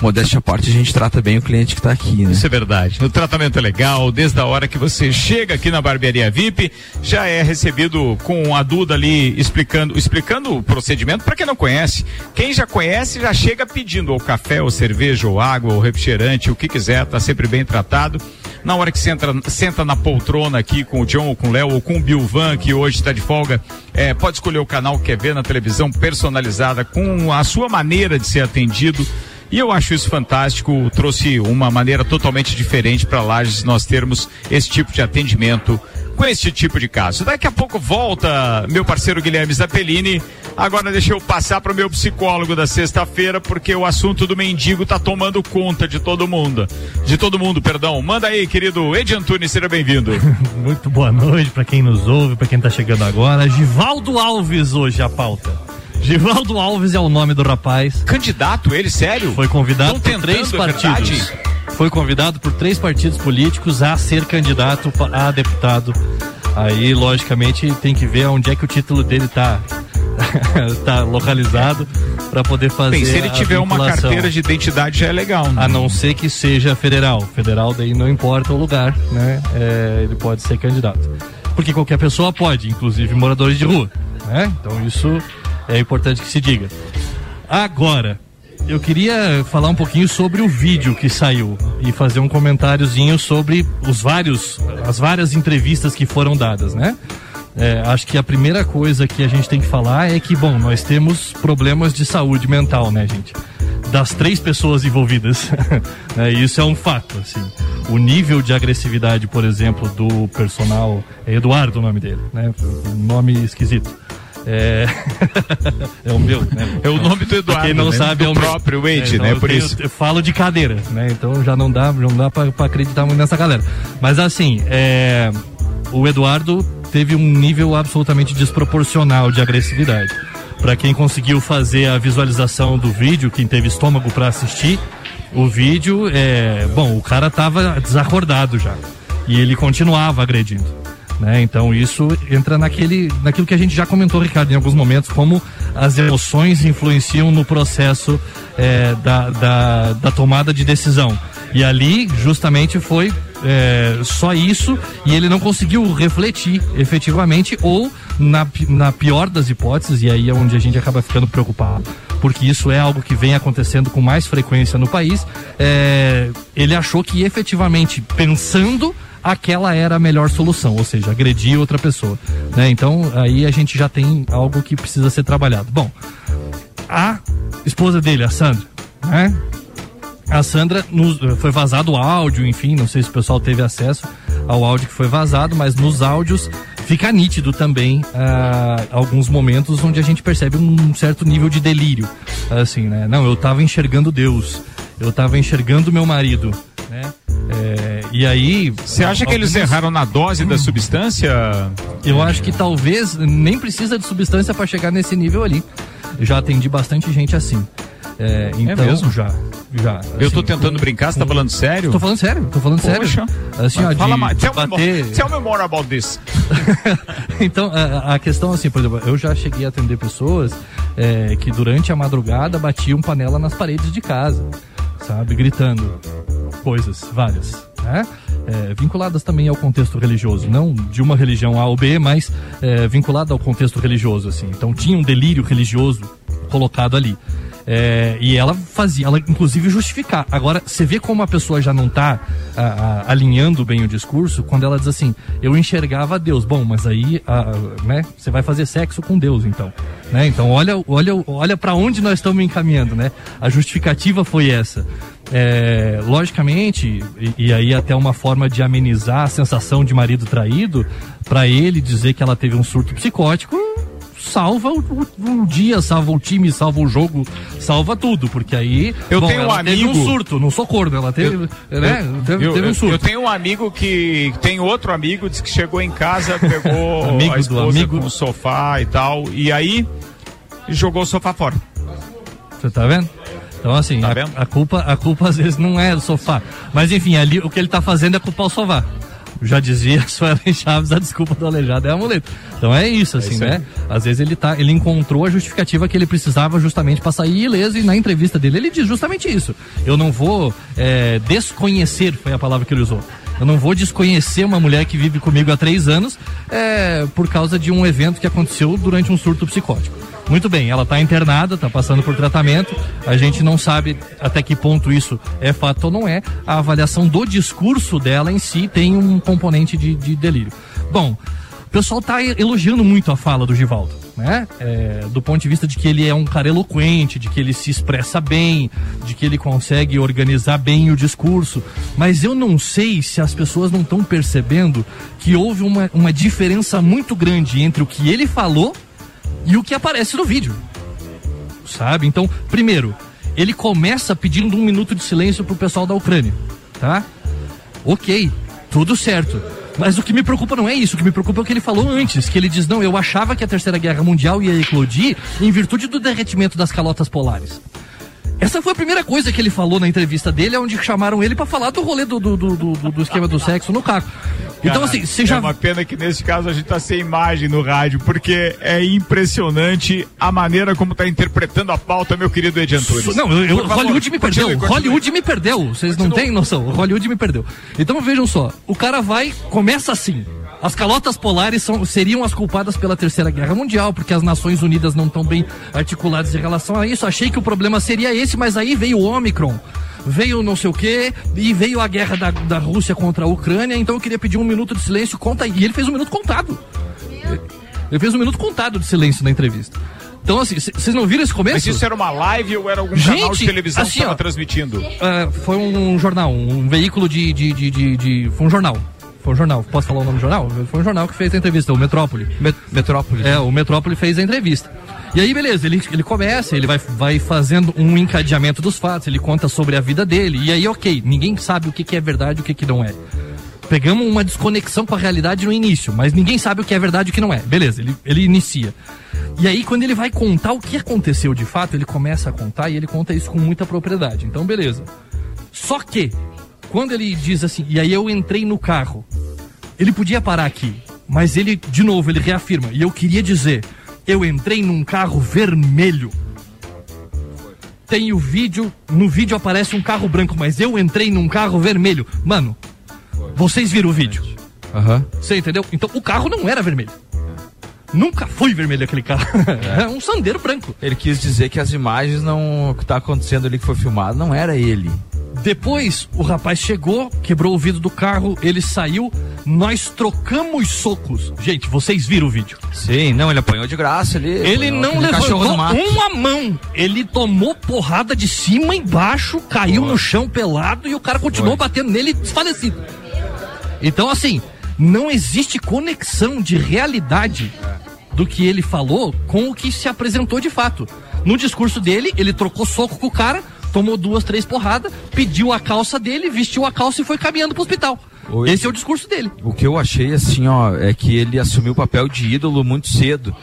modéstia à parte, a gente trata bem o cliente que está aqui, né? Isso é verdade. O tratamento é legal, desde a hora que você chega aqui na Barbearia V I P, já é recebido com a Duda ali explicando, explicando o procedimento para quem não conhece. Quem já conhece já chega pedindo ou café, ou cerveja, ou água, ou refrigerante, o que quiser, tá sempre bem tratado. Na hora que você entra, senta na poltrona aqui com o John, ou com o Léo, ou com o Bilvan, que hoje está de folga, é, pode escolher o canal que quer ver na televisão personalizada com a sua maneira de ser atendido. E eu acho isso fantástico, trouxe uma maneira totalmente diferente para Lages nós termos esse tipo de atendimento com esse tipo de caso. Daqui a pouco volta meu parceiro Guilherme Zappellini. Agora deixa eu passar para o meu psicólogo da sexta-feira, porque o assunto do mendigo tá tomando conta de todo mundo. De todo mundo, perdão. Manda aí, querido Ed Antunes, seja bem-vindo. Muito boa noite para quem nos ouve, para quem tá chegando agora. Givaldo Alves hoje a pauta. Givaldo Alves é o nome do rapaz. Candidato, ele, sério? Foi convidado por três partidos. Foi convidado por três partidos políticos a ser candidato a deputado. Aí, logicamente, tem que ver onde é que o título dele tá, tá localizado para poder fazer. Bem, se ele tiver uma carteira de identidade já é legal, né? A não ser que seja federal. Federal daí não importa o lugar, né? É, ele pode ser candidato. Porque qualquer pessoa pode, inclusive moradores de rua, né? Então isso é importante que se diga. Agora, eu queria falar um pouquinho sobre o vídeo que saiu e fazer um comentáriozinho sobre os vários, as várias entrevistas que foram dadas, né? É, acho que a primeira coisa que a gente tem que falar é que, bom, nós temos problemas de saúde mental, né, gente? Das três pessoas envolvidas. É, isso é um fato, assim. O nível de agressividade, por exemplo, do personal... É Eduardo o nome dele, né? Nome esquisito. É... é o meu, né? É o nome do Eduardo. Quem não, né, sabe do é o próprio Wade, é, então, né? Por eu isso. Tenho, eu falo de cadeira, né? Então já não dá, não dá pra, pra acreditar muito nessa galera. Mas assim, é... o Eduardo teve um nível absolutamente desproporcional de agressividade. Pra quem conseguiu fazer a visualização do vídeo, quem teve estômago pra assistir, o vídeo, é... bom, o cara tava desacordado já. E ele continuava agredindo. Né? Então isso entra naquele, naquilo que a gente já comentou, Ricardo, em alguns momentos, como as emoções influenciam no processo é, da, da, da tomada de decisão. E ali justamente foi é, só isso, e ele não conseguiu refletir efetivamente, ou na, na pior das hipóteses, e aí é onde a gente acaba ficando preocupado, porque isso é algo que vem acontecendo com mais frequência no país, é, ele achou que efetivamente pensando aquela era a melhor solução, ou seja, agredir outra pessoa, né? Então aí a gente já tem algo que precisa ser trabalhado. Bom, a esposa dele, a Sandra, né? A Sandra, nos, foi vazado o áudio, enfim, não sei se o pessoal teve acesso ao áudio que foi vazado, mas nos áudios fica nítido também ah, alguns momentos onde a gente percebe um certo nível de delírio, assim, né? Não, eu tava enxergando Deus, eu tava enxergando meu marido, né? É... E aí... Você acha que eles erraram na dose da substância? Eu acho que talvez nem precisa de substância para chegar nesse nível ali. Já atendi bastante gente assim. É, então, é mesmo? Já. já assim, eu tô tentando com, brincar, você com... tá falando sério? Tô falando sério, tô falando Poxa. sério. Assim, ó, fala de, mais, de bater... tell me more about this. Então, a, a questão assim, por exemplo, eu já cheguei a atender pessoas é, que durante a madrugada batiam panela nas paredes de casa, sabe, gritando coisas várias. Né? É, vinculadas também ao contexto religioso, não de uma religião A ou B, mas é, vinculada ao contexto religioso, assim. Então tinha um delírio religioso colocado ali, é, e ela fazia, ela inclusive justificar. Agora você vê como a pessoa já não está alinhando bem o discurso quando ela diz assim, eu enxergava Deus. Bom, mas aí a, né, você vai fazer sexo com Deus, então, né? Então olha, olha, olha para onde nós estamos encaminhando, né? A justificativa foi essa. É, logicamente, e, e aí até uma forma de amenizar a sensação de marido traído, pra ele dizer que ela teve um surto psicótico salva o, o, o dia, salva o time, salva o jogo, salva tudo, porque aí eu bom, tenho ela um amigo, teve um surto, não sou corno, ela teve, eu, né, eu, teve, eu, teve um surto. Eu tenho um amigo que tem outro amigo, diz que chegou em casa, pegou amigo a esposa do amigo no sofá e tal, e aí jogou o sofá fora. Você tá vendo? Então assim, tá a, a, culpa, a culpa às vezes não é do sofá. Mas enfim, ali o que ele tá fazendo é culpar o sofá, já dizia a Suelen Chaves, a desculpa do aleijado é amuleto. Então é isso, assim, é isso, né? Às vezes ele, tá, ele encontrou a justificativa que ele precisava justamente para sair ileso, e na entrevista dele ele diz justamente isso. Eu não vou é, desconhecer, foi a palavra que ele usou. Eu não vou desconhecer uma mulher que vive comigo há três anos é, por causa de um evento que aconteceu durante um surto psicótico. Muito bem, ela está internada, está passando por tratamento, a gente não sabe até que ponto isso é fato ou não é. A avaliação do discurso dela em si tem um componente de, de delírio. Bom, o pessoal está elogiando muito a fala do Givaldo, né? É, do ponto de vista de que ele é um cara eloquente, de que ele se expressa bem, de que ele consegue organizar bem o discurso, mas eu não sei se as pessoas não estão percebendo que houve uma, uma diferença muito grande entre o que ele falou e o que aparece no vídeo, sabe? Então, primeiro, ele começa pedindo um minuto de silêncio pro pessoal da Ucrânia, tá? Ok, tudo certo. Mas o que me preocupa não é isso, o que me preocupa é o que ele falou antes, que ele diz, não, eu achava que a Terceira Guerra Mundial ia eclodir em virtude do derretimento das calotas polares. Essa foi a primeira coisa que ele falou na entrevista dele, onde chamaram ele pra falar do rolê do, do, do, do, do esquema do sexo no caco. Então, assim, você já... É uma pena que nesse caso a gente tá sem imagem no rádio, porque é impressionante a maneira como tá interpretando a pauta, meu querido Ed Antunes. Não, eu, eu, favor, Hollywood me perdeu, continue, continue. Hollywood me perdeu, vocês não têm noção, Hollywood me perdeu. Então vejam só, o cara vai, começa assim... As calotas polares são, seriam as culpadas pela Terceira Guerra Mundial, porque as Nações Unidas não estão bem articuladas em relação a isso. Achei que o problema seria esse, mas aí veio o Ômicron, veio não sei o quê, e veio a guerra da, da Rússia contra a Ucrânia, então eu queria pedir um minuto de silêncio, conta aí. E ele fez um minuto contado. Ele fez um minuto contado de silêncio na entrevista. Então, assim, vocês não viram esse começo? Mas isso era uma live ou era algum Gente, canal de televisão assim, que estava transmitindo? Uh, foi um jornal, um veículo de... de, de, de, de foi um jornal. Foi um jornal, posso falar o nome do jornal? Foi um jornal que fez a entrevista, o Metrópole. Met- Metrópole. É, o Metrópole fez a entrevista. E aí, beleza, ele, ele começa, ele vai, vai fazendo um encadeamento dos fatos, ele conta sobre a vida dele, e aí, ok, ninguém sabe o que, que é verdade e o que, que não é. Pegamos uma desconexão com a realidade no início, mas ninguém sabe o que é verdade e o que não é. Beleza, ele, ele inicia. E aí, quando ele vai contar o que aconteceu de fato, ele começa a contar e ele conta isso com muita propriedade. Então, beleza. Só que... Quando ele diz assim, e aí eu entrei no carro, ele podia parar aqui, mas ele, de novo, ele reafirma, e eu queria dizer, eu entrei num carro vermelho. Tem o vídeo, no vídeo aparece um carro branco, mas eu entrei num carro vermelho. Mano, vocês viram o vídeo? Aham. Você entendeu? Então, o carro não era vermelho. Nunca foi vermelho aquele carro. É um Sandero branco. Ele quis dizer que as imagens, não, o que tá acontecendo ali que foi filmado, não era ele. Depois, o rapaz chegou, quebrou o vidro do carro, ele saiu, nós trocamos socos. Gente, vocês viram o vídeo? Sim, não, ele apanhou de graça ali. Ele não levantou uma mão, ele tomou porrada de cima e embaixo, caiu no chão pelado e o cara continuou batendo nele desfalecido. Então, assim, não existe conexão de realidade do que ele falou com o que se apresentou de fato. No discurso dele, ele trocou soco com o cara, tomou duas, três porradas, pediu a calça dele, vestiu a calça e foi caminhando pro hospital. Oi. Esse é o discurso dele. O que eu achei, assim, ó, é que ele assumiu o papel de ídolo muito cedo.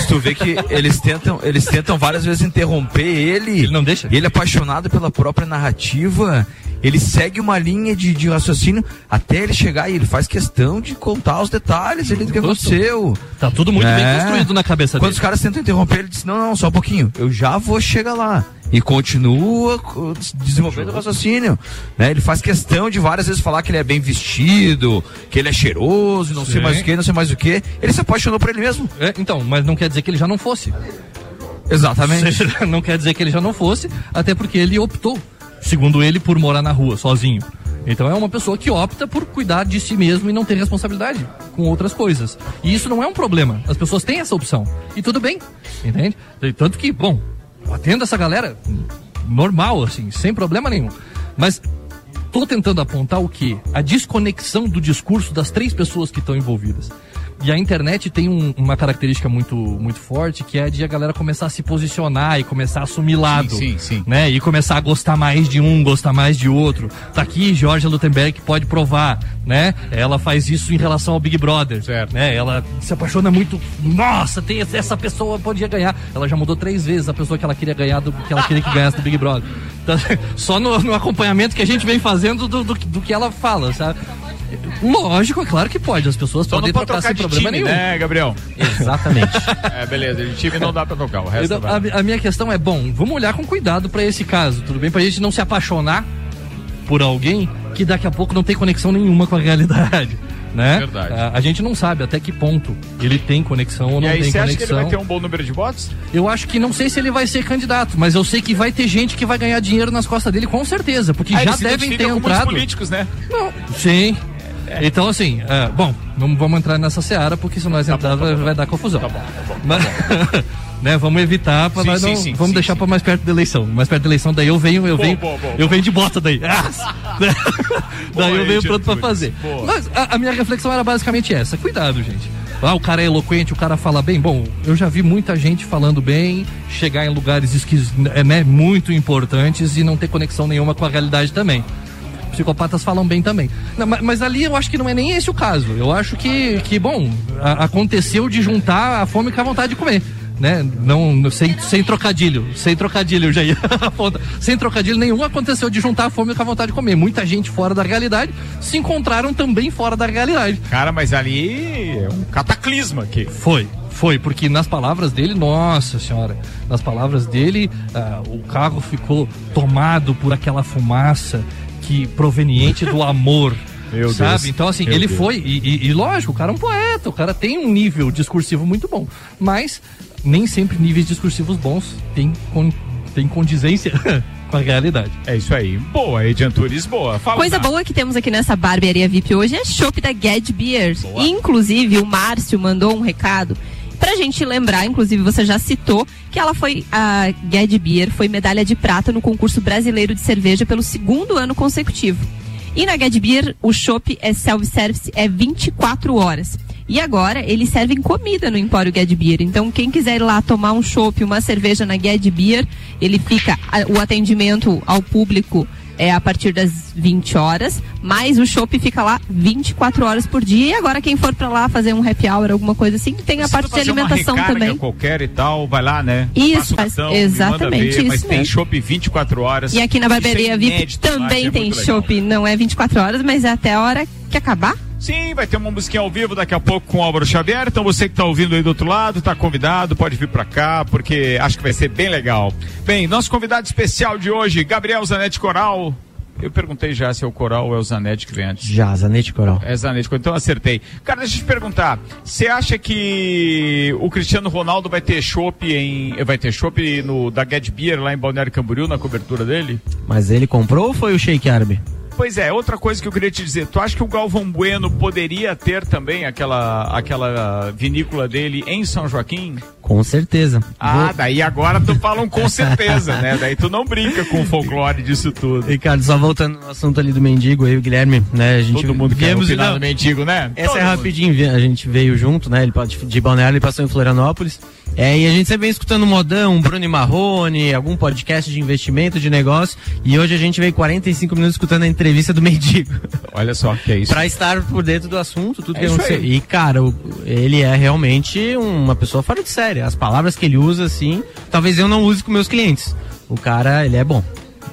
Se tu vê que eles tentam, eles tentam várias vezes interromper ele. Ele não deixa. Ele é apaixonado pela própria narrativa, ele segue uma linha de, de raciocínio até ele chegar e ele faz questão de contar os detalhes ali do que aconteceu. Tá tudo muito é. bem construído na cabeça Quando dele. Quando os caras tentam interromper, ele diz, não, não, só um pouquinho, eu já vou chegar lá. E continua desenvolvendo o raciocínio, né? Ele faz questão de várias vezes falar que ele é bem vestido, que ele é cheiroso, não Sim. sei mais o que, não sei mais o que. Ele se apaixonou por ele mesmo. É, então, mas não quer dizer que ele já não fosse. Exatamente. Não quer dizer que ele já não fosse, até porque ele optou, segundo ele, por morar na rua, sozinho. Então é uma pessoa que opta por cuidar de si mesmo e não ter responsabilidade com outras coisas. E isso não é um problema. As pessoas têm essa opção. E tudo bem, entende? Tanto que, bom... Atendo essa galera normal, assim, sem problema nenhum. Mas tô tentando apontar o quê? A desconexão do discurso das três pessoas que estão envolvidas. E a internet tem um, uma característica muito, muito forte, que é de a galera começar a se posicionar e começar a assumir lado. Sim, sim, sim. Né? E começar a gostar mais de um, gostar mais de outro. Tá aqui Georgia Panilutenberg, pode provar, né? Ela faz isso em relação ao Big Brother. Certo. Né? Ela se apaixona muito. Nossa, tem essa pessoa podia ganhar. Ela já mudou três vezes a pessoa que ela queria ganhar, do, que ela queria que ganhasse do Big Brother. Então, só no, no acompanhamento que a gente vem fazendo do, do, do que ela fala, sabe? Lógico, é claro que pode. As pessoas só podem não trocar, trocar sem de problema time, nenhum. Né, Gabriel? Exatamente. É, beleza. O time não dá pra tocar. O resto dá, a, a minha questão é, bom, vamos olhar com cuidado pra esse caso, tudo bem? Pra gente não se apaixonar por alguém que daqui a pouco não tem conexão nenhuma com a realidade, né? Verdade. A, a gente não sabe até que ponto ele tem conexão ou não tem conexão. E aí, você acha que ele vai ter um bom número de votos? Eu acho que não sei se ele vai ser candidato, mas eu sei que vai ter gente que vai ganhar dinheiro nas costas dele, com certeza, porque ah, já devem ter entrado políticos, né? Não. Sim. É. Então, assim, é, bom, não vamos entrar nessa seara, porque se nós tá entrar bom, tá vai, bom. vai dar confusão. Tá bom, tá bom. Tá mas, bom. Né, vamos evitar, pra sim, nós não, sim, sim, vamos sim, deixar sim. pra mais perto da eleição. Mais perto da eleição, daí eu venho, eu boa, venho, boa, boa, eu venho de bota daí. Daí boa, eu venho pronto pra fazer. Boa. Mas a, a minha reflexão era basicamente essa. Cuidado, gente. Ah, o cara é eloquente, o cara fala bem. Bom, eu já vi muita gente falando bem, chegar em lugares esquisitos, né, muito importantes e não ter conexão nenhuma com a realidade também. Psicopatas falam bem também. Não, mas, mas ali eu acho que não é nem esse o caso. Eu acho que, que bom, a, aconteceu de juntar a fome com a vontade de comer. Né? Não, sem, sem trocadilho. Sem trocadilho, já ia sem trocadilho nenhum aconteceu de juntar a fome com a vontade de comer. Muita gente fora da realidade se encontraram também fora da realidade. Cara, mas ali é um cataclisma aqui. Foi. Foi, porque nas palavras dele, nossa senhora, nas palavras dele, uh, o carro ficou tomado por aquela fumaça que proveniente do amor. Meu sabe? Deus. Então, assim, Meu ele Deus. foi, e, e, e lógico, o cara é um poeta, o cara tem um nível discursivo muito bom, mas nem sempre níveis discursivos bons têm con, tem condizência com a realidade. É isso aí. Boa, Ed Antunes, boa. Fala Coisa na. boa que temos aqui nessa Barbearia V I P hoje é chopp da Guedes Bier. Boa. Inclusive, o Márcio mandou um recado pra gente lembrar, inclusive você já citou, que ela foi, a Guedes Bier foi medalha de prata no concurso brasileiro de cerveja pelo segundo ano consecutivo. E na Guedes Bier, o chopp é self-service, é vinte e quatro horas. E agora, eles servem comida no Empório Guedes Bier. Então, quem quiser ir lá tomar um chopp, uma cerveja na Guedes Bier, ele fica, o atendimento ao público é a partir das vinte horas, mas o shopping fica lá vinte e quatro horas por dia. E agora quem for pra lá fazer um happy hour, alguma coisa assim, tem a Preciso parte de alimentação uma também. Qualquer e tal, vai lá, né? Isso, faz, cartão, exatamente. Ver, isso mas mesmo. Tem shopping vinte e quatro horas. E aqui na Barbearia V I P também tem é shopping, não é vinte e quatro horas, mas é até a hora que acabar. Sim, vai ter uma musiquinha ao vivo daqui a pouco com o Álvaro Xavier, então você que está ouvindo aí do outro lado, está convidado, pode vir para cá, porque acho que vai ser bem legal. Bem, nosso convidado especial de hoje, Gabriel Zanetti Coral. Eu perguntei já se é o Coral ou é o Zanetti que vem antes. Já, Zanetti Coral. É Zanetti Coral, então acertei. Cara, deixa eu te perguntar, você acha que o Cristiano Ronaldo vai ter chopp em, vai ter chopp no da Guedes Bier lá em Balneário Camboriú, na cobertura dele? Mas ele comprou ou foi o Sheik Árabe? Pois é, outra coisa que eu queria te dizer, tu acha que o Galvão Bueno poderia ter também aquela, aquela vinícola dele em São Joaquim? Com certeza. Ah, Vou... daí agora tu falam com certeza, né? Daí tu não brinca com o folclore disso tudo. Ricardo, só voltando no assunto ali do mendigo, eu e o Guilherme, né? A gente Todo mundo quer opinar do mendigo, né? Essa Todo é rapidinho, mundo. A gente veio junto, né? Ele de Balneário, ele passou em Florianópolis. É, e a gente sempre vem escutando modão, Bruno e Marrone, algum podcast de investimento, de negócio, e hoje a gente veio quarenta e cinco minutos escutando a entrevista do mendigo. Olha só, que é isso. Pra estar por dentro do assunto, tudo é que aconteceu. E, cara, o, ele é realmente uma pessoa fora de série. As palavras que ele usa, assim, talvez eu não use com meus clientes. O cara, ele é bom.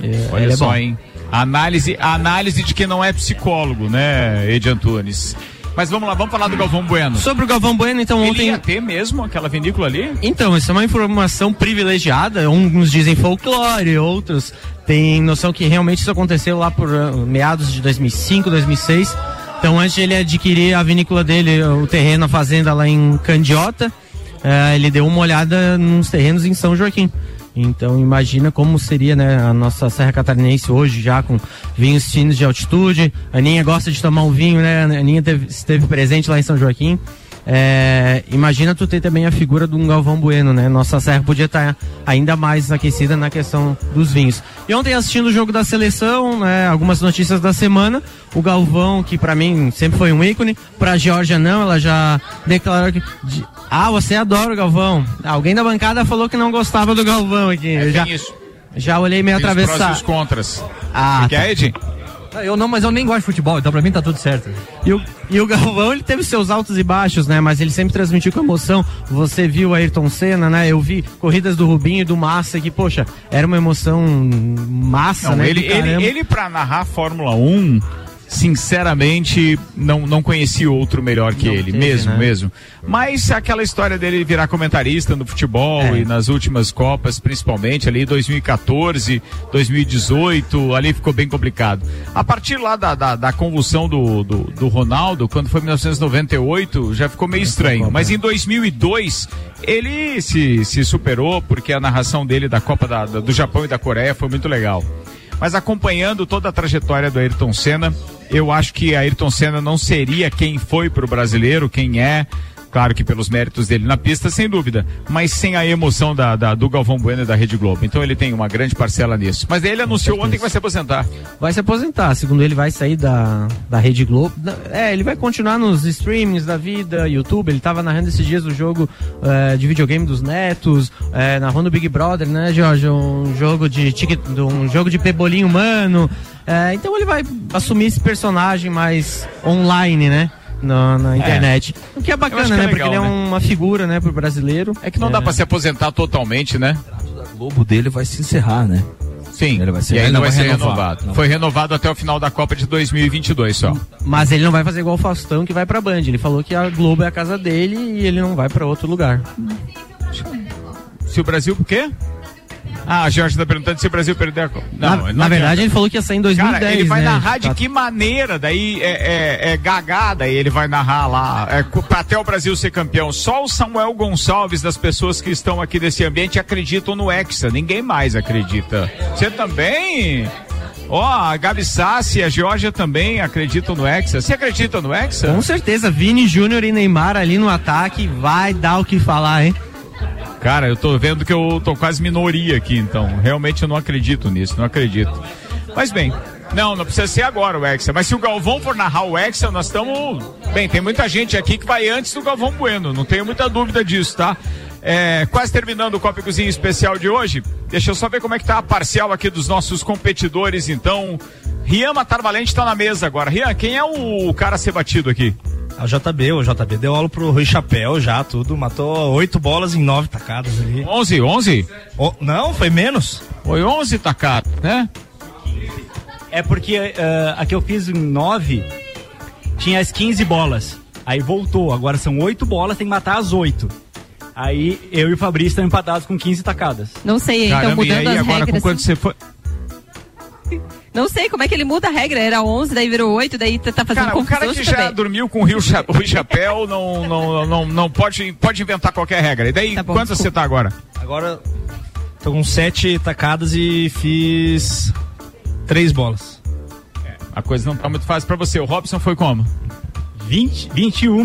Ele, Olha ele é só, bom. hein? Análise, análise de quem não é psicólogo, né, Ed Antunes? Mas vamos lá, vamos falar do Galvão Bueno. Sobre o Galvão Bueno, então ontem... Ele ia ter mesmo aquela vinícola ali? Então, isso é uma informação privilegiada. Uns dizem folclore, outros têm noção que realmente isso aconteceu lá por meados de dois mil e cinco, dois mil e seis. Então, antes de ele adquirir a vinícola dele, o terreno, a fazenda lá em Candiota, eh, ele deu uma olhada nos terrenos em São Joaquim. Então imagina como seria, né, a nossa Serra Catarinense hoje já com vinhos finos de altitude. A Aninha gosta de tomar um vinho, né? A Aninha teve, esteve presente lá em São Joaquim. É, imagina tu ter também a figura de um Galvão Bueno, né? Nossa serra podia estar ainda mais aquecida na questão dos vinhos. E ontem assistindo o jogo da seleção, né, algumas notícias da semana, o Galvão, que pra mim sempre foi um ícone, pra Georgia não, ela já declarou que... Ah, você adora o Galvão. Alguém da bancada falou que não gostava do Galvão aqui. É, eu já, isso. já olhei meio atravessado. Os contras. Ah, que tá. é, Ed? Eu não, mas eu nem gosto de futebol, então pra mim tá tudo certo. E o, e o Galvão, ele teve seus altos e baixos, né? Mas ele sempre transmitiu com emoção. Você viu a Ayrton Senna, né? Eu vi corridas do Rubinho e do Massa, que, poxa, era uma emoção massa, não, né? Ele, ele, ele pra narrar Fórmula um... sinceramente, não, não conheci outro melhor que não ele, teve, mesmo, né? mesmo. Mas aquela história dele virar comentarista no futebol é. e nas últimas Copas, principalmente ali dois mil e quatorze, dois mil e dezoito, ali ficou bem complicado. A partir lá da, da, da convulsão do, do, do Ronaldo, quando foi em mil novecentos e noventa e oito, já ficou meio estranho. Mas em dois mil e dois, ele se, se superou, porque a narração dele da Copa da, da, do Japão e da Coreia foi muito legal. Mas acompanhando toda a trajetória do Ayrton Senna, eu acho que Ayrton Senna não seria quem foi pro brasileiro, quem é, claro que pelos méritos dele na pista, sem dúvida, mas sem a emoção da, da, do Galvão Bueno e da Rede Globo. Então ele tem uma grande parcela nisso. Mas ele anunciou ontem que vai se aposentar. Vai se aposentar, segundo ele vai sair da, da Rede Globo. É, ele vai continuar nos streamings da vida, YouTube. Ele tava narrando esses dias o jogo é, de videogame dos netos, é, narrando o Big Brother, né, Georgia? Um jogo de ticket, um jogo de pebolim humano. É, então ele vai assumir esse personagem mais online, né? Na, na internet. É. O que é bacana, que é né? Legal, porque ele é né? uma figura, né, pro brasileiro. É que não é. dá pra se aposentar totalmente, né? O contrato da Globo dele vai se encerrar, né? Sim, ele vai ser, e ainda vai, vai ser renovado. renovado. Não. Foi renovado até o final da Copa de dois mil e vinte e dois só. Mas ele não vai fazer igual o Faustão, que vai pra Band. Ele falou que a Globo é a casa dele e ele não vai pra outro lugar. Se o Brasil, por quê? Ah, a Georgia tá perguntando se o Brasil perdeu a Copa. Não, na, não na verdade, ele falou que ia sair em dois mil e dez. Cara, ele vai né? narrar de que maneira? Daí é, é, é gagada e ele vai narrar lá. É, até o Brasil ser campeão. Só o Samuel Gonçalves, das pessoas que estão aqui desse ambiente, acreditam no Hexa. Ninguém mais acredita. Você também? Ó, oh, a Gabi Sassi e a Georgia também acreditam no Hexa. Você acredita no Hexa? Com certeza. Vini Júnior e Neymar ali no ataque. Vai dar o que falar, hein? Cara, eu tô vendo que eu tô quase minoria aqui, então. Realmente eu não acredito nisso, não acredito. Mas bem, não, não precisa ser agora o Hexa. Mas se o Galvão for narrar o Hexa, nós estamos... Bem, tem muita gente aqui que vai antes do Galvão Bueno, não tenho muita dúvida disso, tá? É, quase terminando o Copa e Cozinha especial de hoje. Deixa eu só ver como é que tá a parcial aqui dos nossos competidores, então. Rian Matarvalente tá na mesa agora. Rian, quem é o cara a ser batido aqui? A J B, o J B deu aula pro Rui Chapéu já, tudo, matou oito bolas em nove tacadas ali. Onze, onze? O, não, foi menos. Foi onze tacadas, né? É porque uh, a que eu fiz em nove, tinha as quinze bolas, aí voltou, agora são oito bolas, tem que matar as oito. Aí eu e o Fabrício estão empatados com quinze tacadas. Não sei, então Caramba, mudando e aí, as agora, regras. Com quanto você foi... Não sei como é que ele muda a regra, era onze, daí virou oito, daí tá fazendo cara, confusão. O cara que já também. dormiu com o Rio Cha- o Chapéu não, não, não, não pode, pode inventar qualquer regra. E daí, tá bom, quantas desculpa. Você tá agora? Agora tô com sete tacadas e fiz três bolas. É, a coisa não tá muito fácil pra você. O Robson foi como? vinte, vinte e um.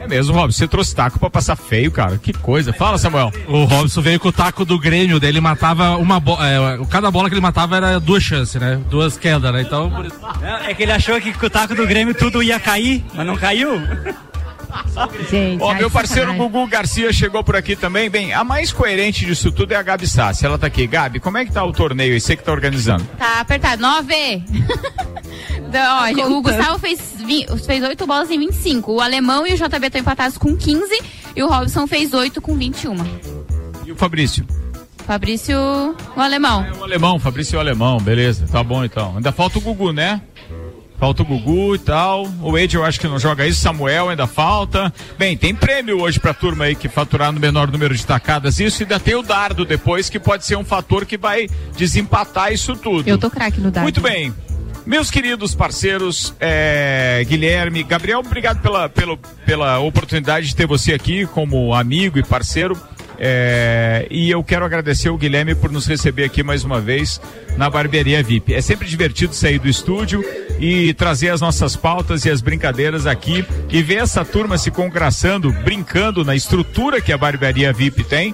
É mesmo, Robson, você trouxe taco pra passar feio, cara. Que coisa. Fala, Samuel. O Robson veio com o taco do Grêmio, daí ele matava uma bola. É, cada bola que ele matava era duas chances, né? Duas quedas, né? Então. Por isso... É que ele achou que com o taco do Grêmio tudo ia cair, mas não caiu. Gente, ó, meu parceiro Gugu Garcia chegou por aqui também. Bem, a mais coerente disso tudo é a Gabi Sassi. Ela tá aqui. Gabi, como é que tá o torneio aí? Você que tá organizando? Tá apertado. nove. Ó, o Gustavo fez, fez oito bolas em vinte e cinco. O Alemão e o J B estão empatados com quinze. E o Robson fez oito com vinte e um. E o Fabrício? Fabrício, o Alemão. É, o Alemão, Fabrício e o Alemão. Beleza, tá bom então. Ainda falta o Gugu, né? Falta o Gugu e tal, o Ed eu acho que não joga isso, Samuel ainda falta. Bem, tem prêmio hoje pra turma aí que faturar no menor número de tacadas, isso, e ainda tem o dardo depois, que pode ser um fator que vai desempatar isso tudo. Eu tô craque no dardo. Muito bem, meus queridos parceiros, é, Guilherme, Gabriel, obrigado pela, pela, pela oportunidade de ter você aqui como amigo e parceiro. É, e eu quero agradecer o Guilherme por nos receber aqui mais uma vez na Barbearia V I P. É sempre divertido sair do estúdio e trazer as nossas pautas e as brincadeiras aqui e ver essa turma se congraçando, brincando na estrutura que a Barbearia V I P tem.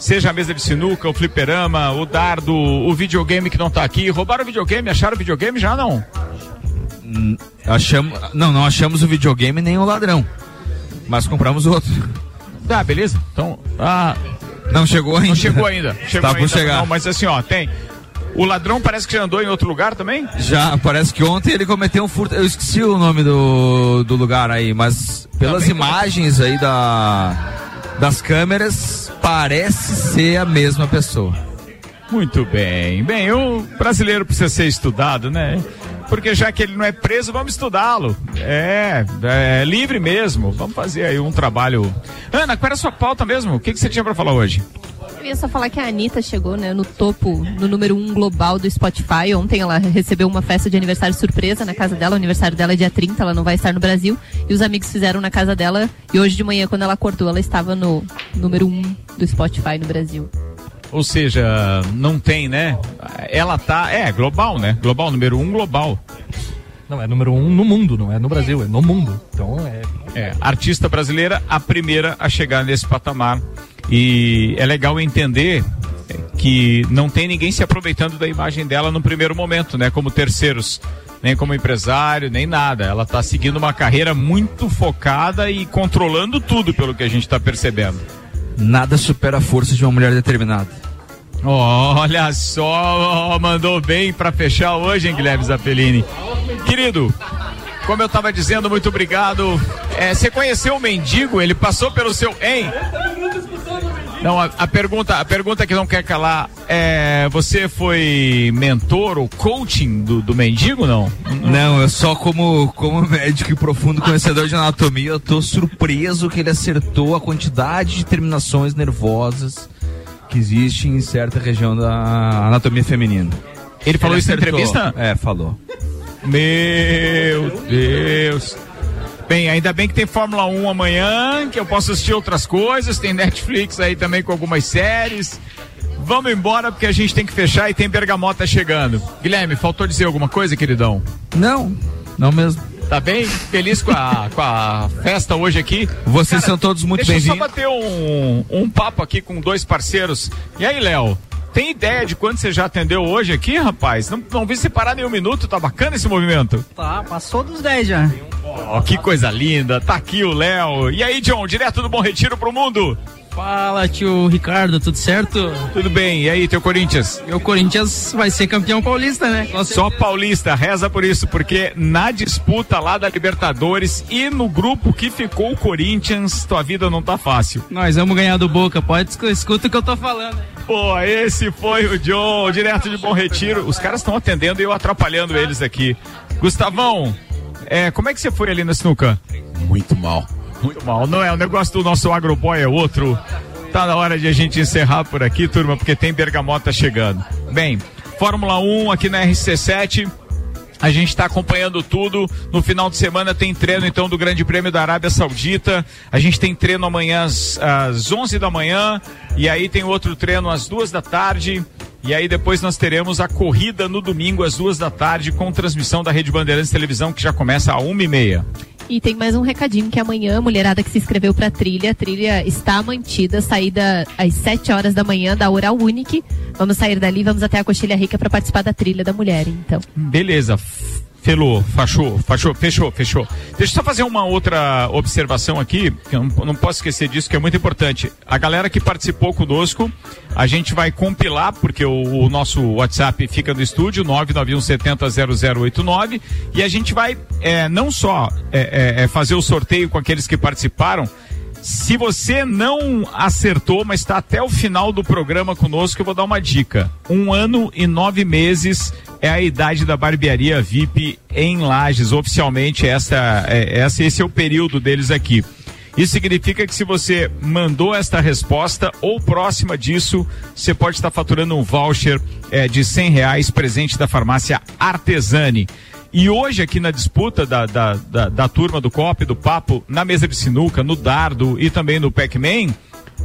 Seja a mesa de sinuca, o fliperama, o dardo, o videogame que não tá aqui. Roubaram o videogame? Acharam o videogame? Já não? Achamos, não, não achamos o videogame nem o ladrão, mas compramos outro. Tá, ah, beleza? Então, ah, não chegou ainda. Não chegou ainda. Chegou tá ainda, por chegar. Não, mas assim, ó, tem. O ladrão parece que já andou em outro lugar também? Já, parece que ontem ele cometeu um furto. Eu esqueci o nome do, do lugar aí, mas pelas também imagens como... aí da, das câmeras, parece ser a mesma pessoa. Muito bem. Bem, o brasileiro precisa ser estudado, né? porque já que ele não é preso, vamos estudá-lo. É, é livre mesmo. Vamos fazer aí um trabalho. Ana, qual era a sua pauta mesmo? O que, que você tinha para falar hoje? Eu ia só falar que a Anitta chegou, né, no topo, no número um global do Spotify. Ontem ela recebeu uma festa de aniversário surpresa na casa dela. O aniversário dela é dia trinta, ela não vai estar no Brasil. E os amigos fizeram na casa dela. E hoje de manhã, quando ela acordou, ela estava no número um do Spotify no Brasil. Ou seja, não tem, né? Ela tá... É, global, né? Global, número um global. Não, é número um no mundo, não é no Brasil, é no mundo. Então é... é artista brasileira, a primeira a chegar nesse patamar. E é legal entender que não tem ninguém se aproveitando da imagem dela no primeiro momento, né? Como terceiros, nem como empresário, nem nada. Ela está seguindo uma carreira muito focada e controlando tudo, pelo que a gente está percebendo. Nada supera a força de uma mulher determinada. Olha só, mandou bem para fechar hoje, hein, Guilherme Zappellini. Querido, como eu estava dizendo, muito obrigado. É, você conheceu o mendigo? Ele passou pelo seu... Hein? Não, a, a, pergunta, a pergunta que não quer calar é: você foi mentor ou coaching do, do mendigo, não? Não, eu só como, como médico e profundo conhecedor de anatomia, eu tô surpreso que ele acertou a quantidade de terminações nervosas que existem em certa região da anatomia feminina. Ele falou ele isso acertou. Na entrevista? É, falou. Meu Deus. Bem, ainda bem que tem Fórmula um amanhã, que eu posso assistir outras coisas, tem Netflix aí também com algumas séries. Vamos embora porque a gente tem que fechar e tem Bergamota chegando. Guilherme, faltou dizer alguma coisa, queridão? Não, não mesmo. Tá bem? Feliz com a, com a festa hoje aqui? Vocês Cara, são todos muito bem-vindos. Deixa eu só bater um, um papo aqui com dois parceiros. E aí, Léo? Tem ideia de quanto você já atendeu hoje aqui, rapaz? Não, não vi você parar nem um minuto, tá bacana esse movimento? Tá, passou dos dez já. Oh, que coisa linda, tá aqui o Léo. E aí, John, direto do Bom Retiro pro mundo? Fala, tio Ricardo, tudo certo? Tudo bem, e aí, teu Corinthians? E o Corinthians vai ser campeão paulista, né? Só paulista, reza por isso, porque na disputa lá da Libertadores e no grupo que ficou o Corinthians, tua vida não tá fácil. Nós vamos ganhar do Boca, pode escuta o que eu tô falando. Pô, esse foi o John, direto de Bom Retiro. Os caras estão atendendo e eu atrapalhando eles aqui. Gustavão, é, como é que você foi ali na sinuca? Muito mal. Muito mal, não é? O negócio do nosso agroboy é outro. Tá na hora de a gente encerrar por aqui, turma, porque tem Bergamota chegando. Bem, Fórmula um aqui na R C sete. A gente está acompanhando tudo. No final de semana tem treino, então, do Grande Prêmio da Arábia Saudita. A gente tem treino amanhã às, às onze da manhã. E aí tem outro treino às duas da tarde. E aí depois nós teremos a corrida no domingo às duas da tarde, com transmissão da Rede Bandeirantes Televisão, que já começa a uma e meia. E tem mais um recadinho, que amanhã a mulherada que se inscreveu pra trilha, a trilha está mantida, saída às sete horas da manhã da Oral Unique. Vamos sair dali, vamos até a Coxilha Rica para participar da trilha da mulher, então. Beleza, felou, fachou, fachou, fechou, fechou. Deixa eu só fazer uma outra observação aqui, que eu não, não posso esquecer disso, que é muito importante. A galera que participou conosco, a gente vai compilar, porque o, o nosso WhatsApp fica no estúdio, nove nove um sete zero zero zero oito nove, e a gente vai é, não só é, é, fazer o sorteio com aqueles que participaram. Se você não acertou, mas está até o final do programa conosco, eu vou dar uma dica. Um ano e nove meses é a idade da Barbearia V I P em Lages. Oficialmente, essa, é, essa, esse é o período deles aqui. Isso significa que se você mandou esta resposta ou próxima disso, você pode estar faturando um voucher é, de cem reais presente da Farmácia Artesani. E hoje aqui na disputa da, da, da, da turma do Copa, do Papo, na mesa de sinuca, no dardo e também no Pac-Man,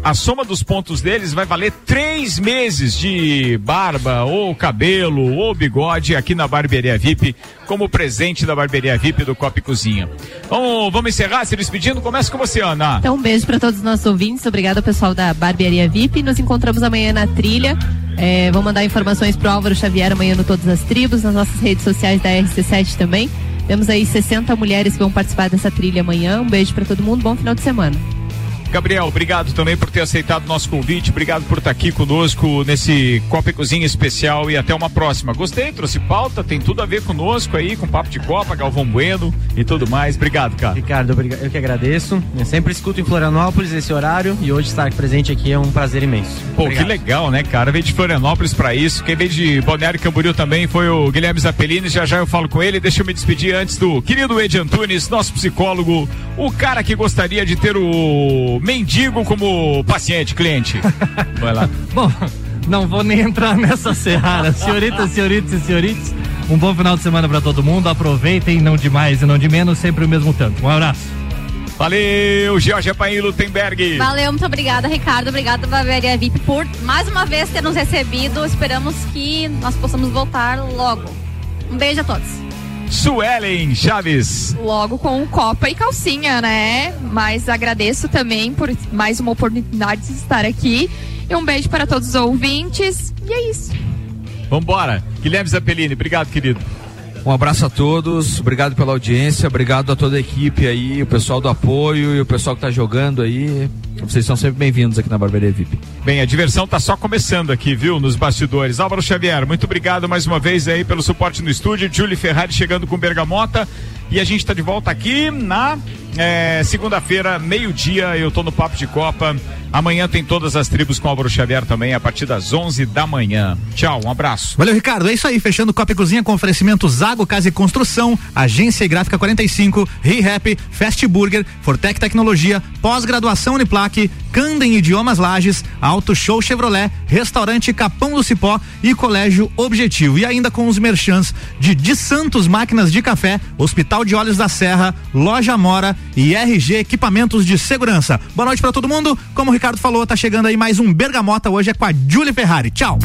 a soma dos pontos deles vai valer três meses de barba ou cabelo ou bigode aqui na Barbearia V I P, como presente da Barbearia V I P do Copa e Cozinha. Então, vamos encerrar, se despedindo. Começa com você, Ana. Então, um beijo para todos os nossos ouvintes. Obrigada, pessoal da Barbearia V I P. Nos encontramos amanhã na trilha. É, vou mandar informações pro Álvaro Xavier amanhã no Todas as Tribos, nas nossas redes sociais da R C sete também. Temos aí sessenta mulheres que vão participar dessa trilha amanhã. Um beijo para todo mundo, bom final de semana. Gabriel, obrigado também por ter aceitado o nosso convite, obrigado por estar aqui conosco nesse Copa e Cozinha especial e até uma próxima. Gostei, trouxe pauta, tem tudo a ver conosco aí, com papo de Copa, Galvão Bueno e tudo mais. Obrigado, cara. Ricardo, eu que agradeço. Eu sempre escuto em Florianópolis esse horário e hoje estar presente aqui é um prazer imenso. Pô, obrigado. Que legal, né, cara? Veio de Florianópolis pra isso. Quem veio de Balneário Camboriú também foi o Guilherme Zappellini. Já já eu falo com ele. Deixa eu me despedir antes do querido Ed Antunes, nosso psicólogo, o cara que gostaria de ter o mendigo como paciente, cliente. Vai lá. Bom, não vou nem entrar nessa serrada. Senhoritas, senhoritas e senhoritos, um bom final de semana pra todo mundo. Aproveitem, não de mais e não de menos, sempre o mesmo tanto. Um abraço. Valeu, Georgia Panilutenberg. Valeu, muito obrigada, Ricardo. Obrigada, Barbearia V I P, por mais uma vez ter nos recebido. Esperamos que nós possamos voltar logo. Um beijo a todos. Suelen Chaves. Logo com Copa e Calcinha, né? Mas agradeço também por mais uma oportunidade de estar aqui. E um beijo para todos os ouvintes. E é isso. Vambora. Guilherme Zappellini, obrigado, querido. Um abraço a todos, obrigado pela audiência, obrigado a toda a equipe aí, o pessoal do apoio e o pessoal que tá jogando aí. Vocês são sempre bem-vindos aqui na Barbearia V I P. Bem, a diversão tá só começando aqui, viu? Nos bastidores. Álvaro Xavier, muito obrigado mais uma vez aí pelo suporte no estúdio. Julie Ferrari chegando com Bergamota. E a gente tá de volta aqui na é, segunda-feira, meio-dia. Eu tô no Papo de Copa. Amanhã tem Todas as Tribos com Álvaro Xavier também, a partir das onze da manhã. Tchau, um abraço. Valeu, Ricardo. É isso aí. Fechando Copa e Cozinha com oferecimento Zago Casa e Construção, Agência e Gráfica quarenta e cinco, ReHap, Fast Burger, Fortec Tecnologia, Pós-Graduação Uniplac, Candem Idiomas Lages, Auto Show Chevrolet, Restaurante Capão do Cipó e Colégio Objetivo. E ainda com os merchants de, de Santos Máquinas de Café, Hospital de Olhos da Serra, Loja Mora e R G Equipamentos de Segurança. Boa noite pra todo mundo. Como o Ricardo falou, tá chegando aí mais um Bergamota. Hoje é com a Júlia Ferrari. Tchau.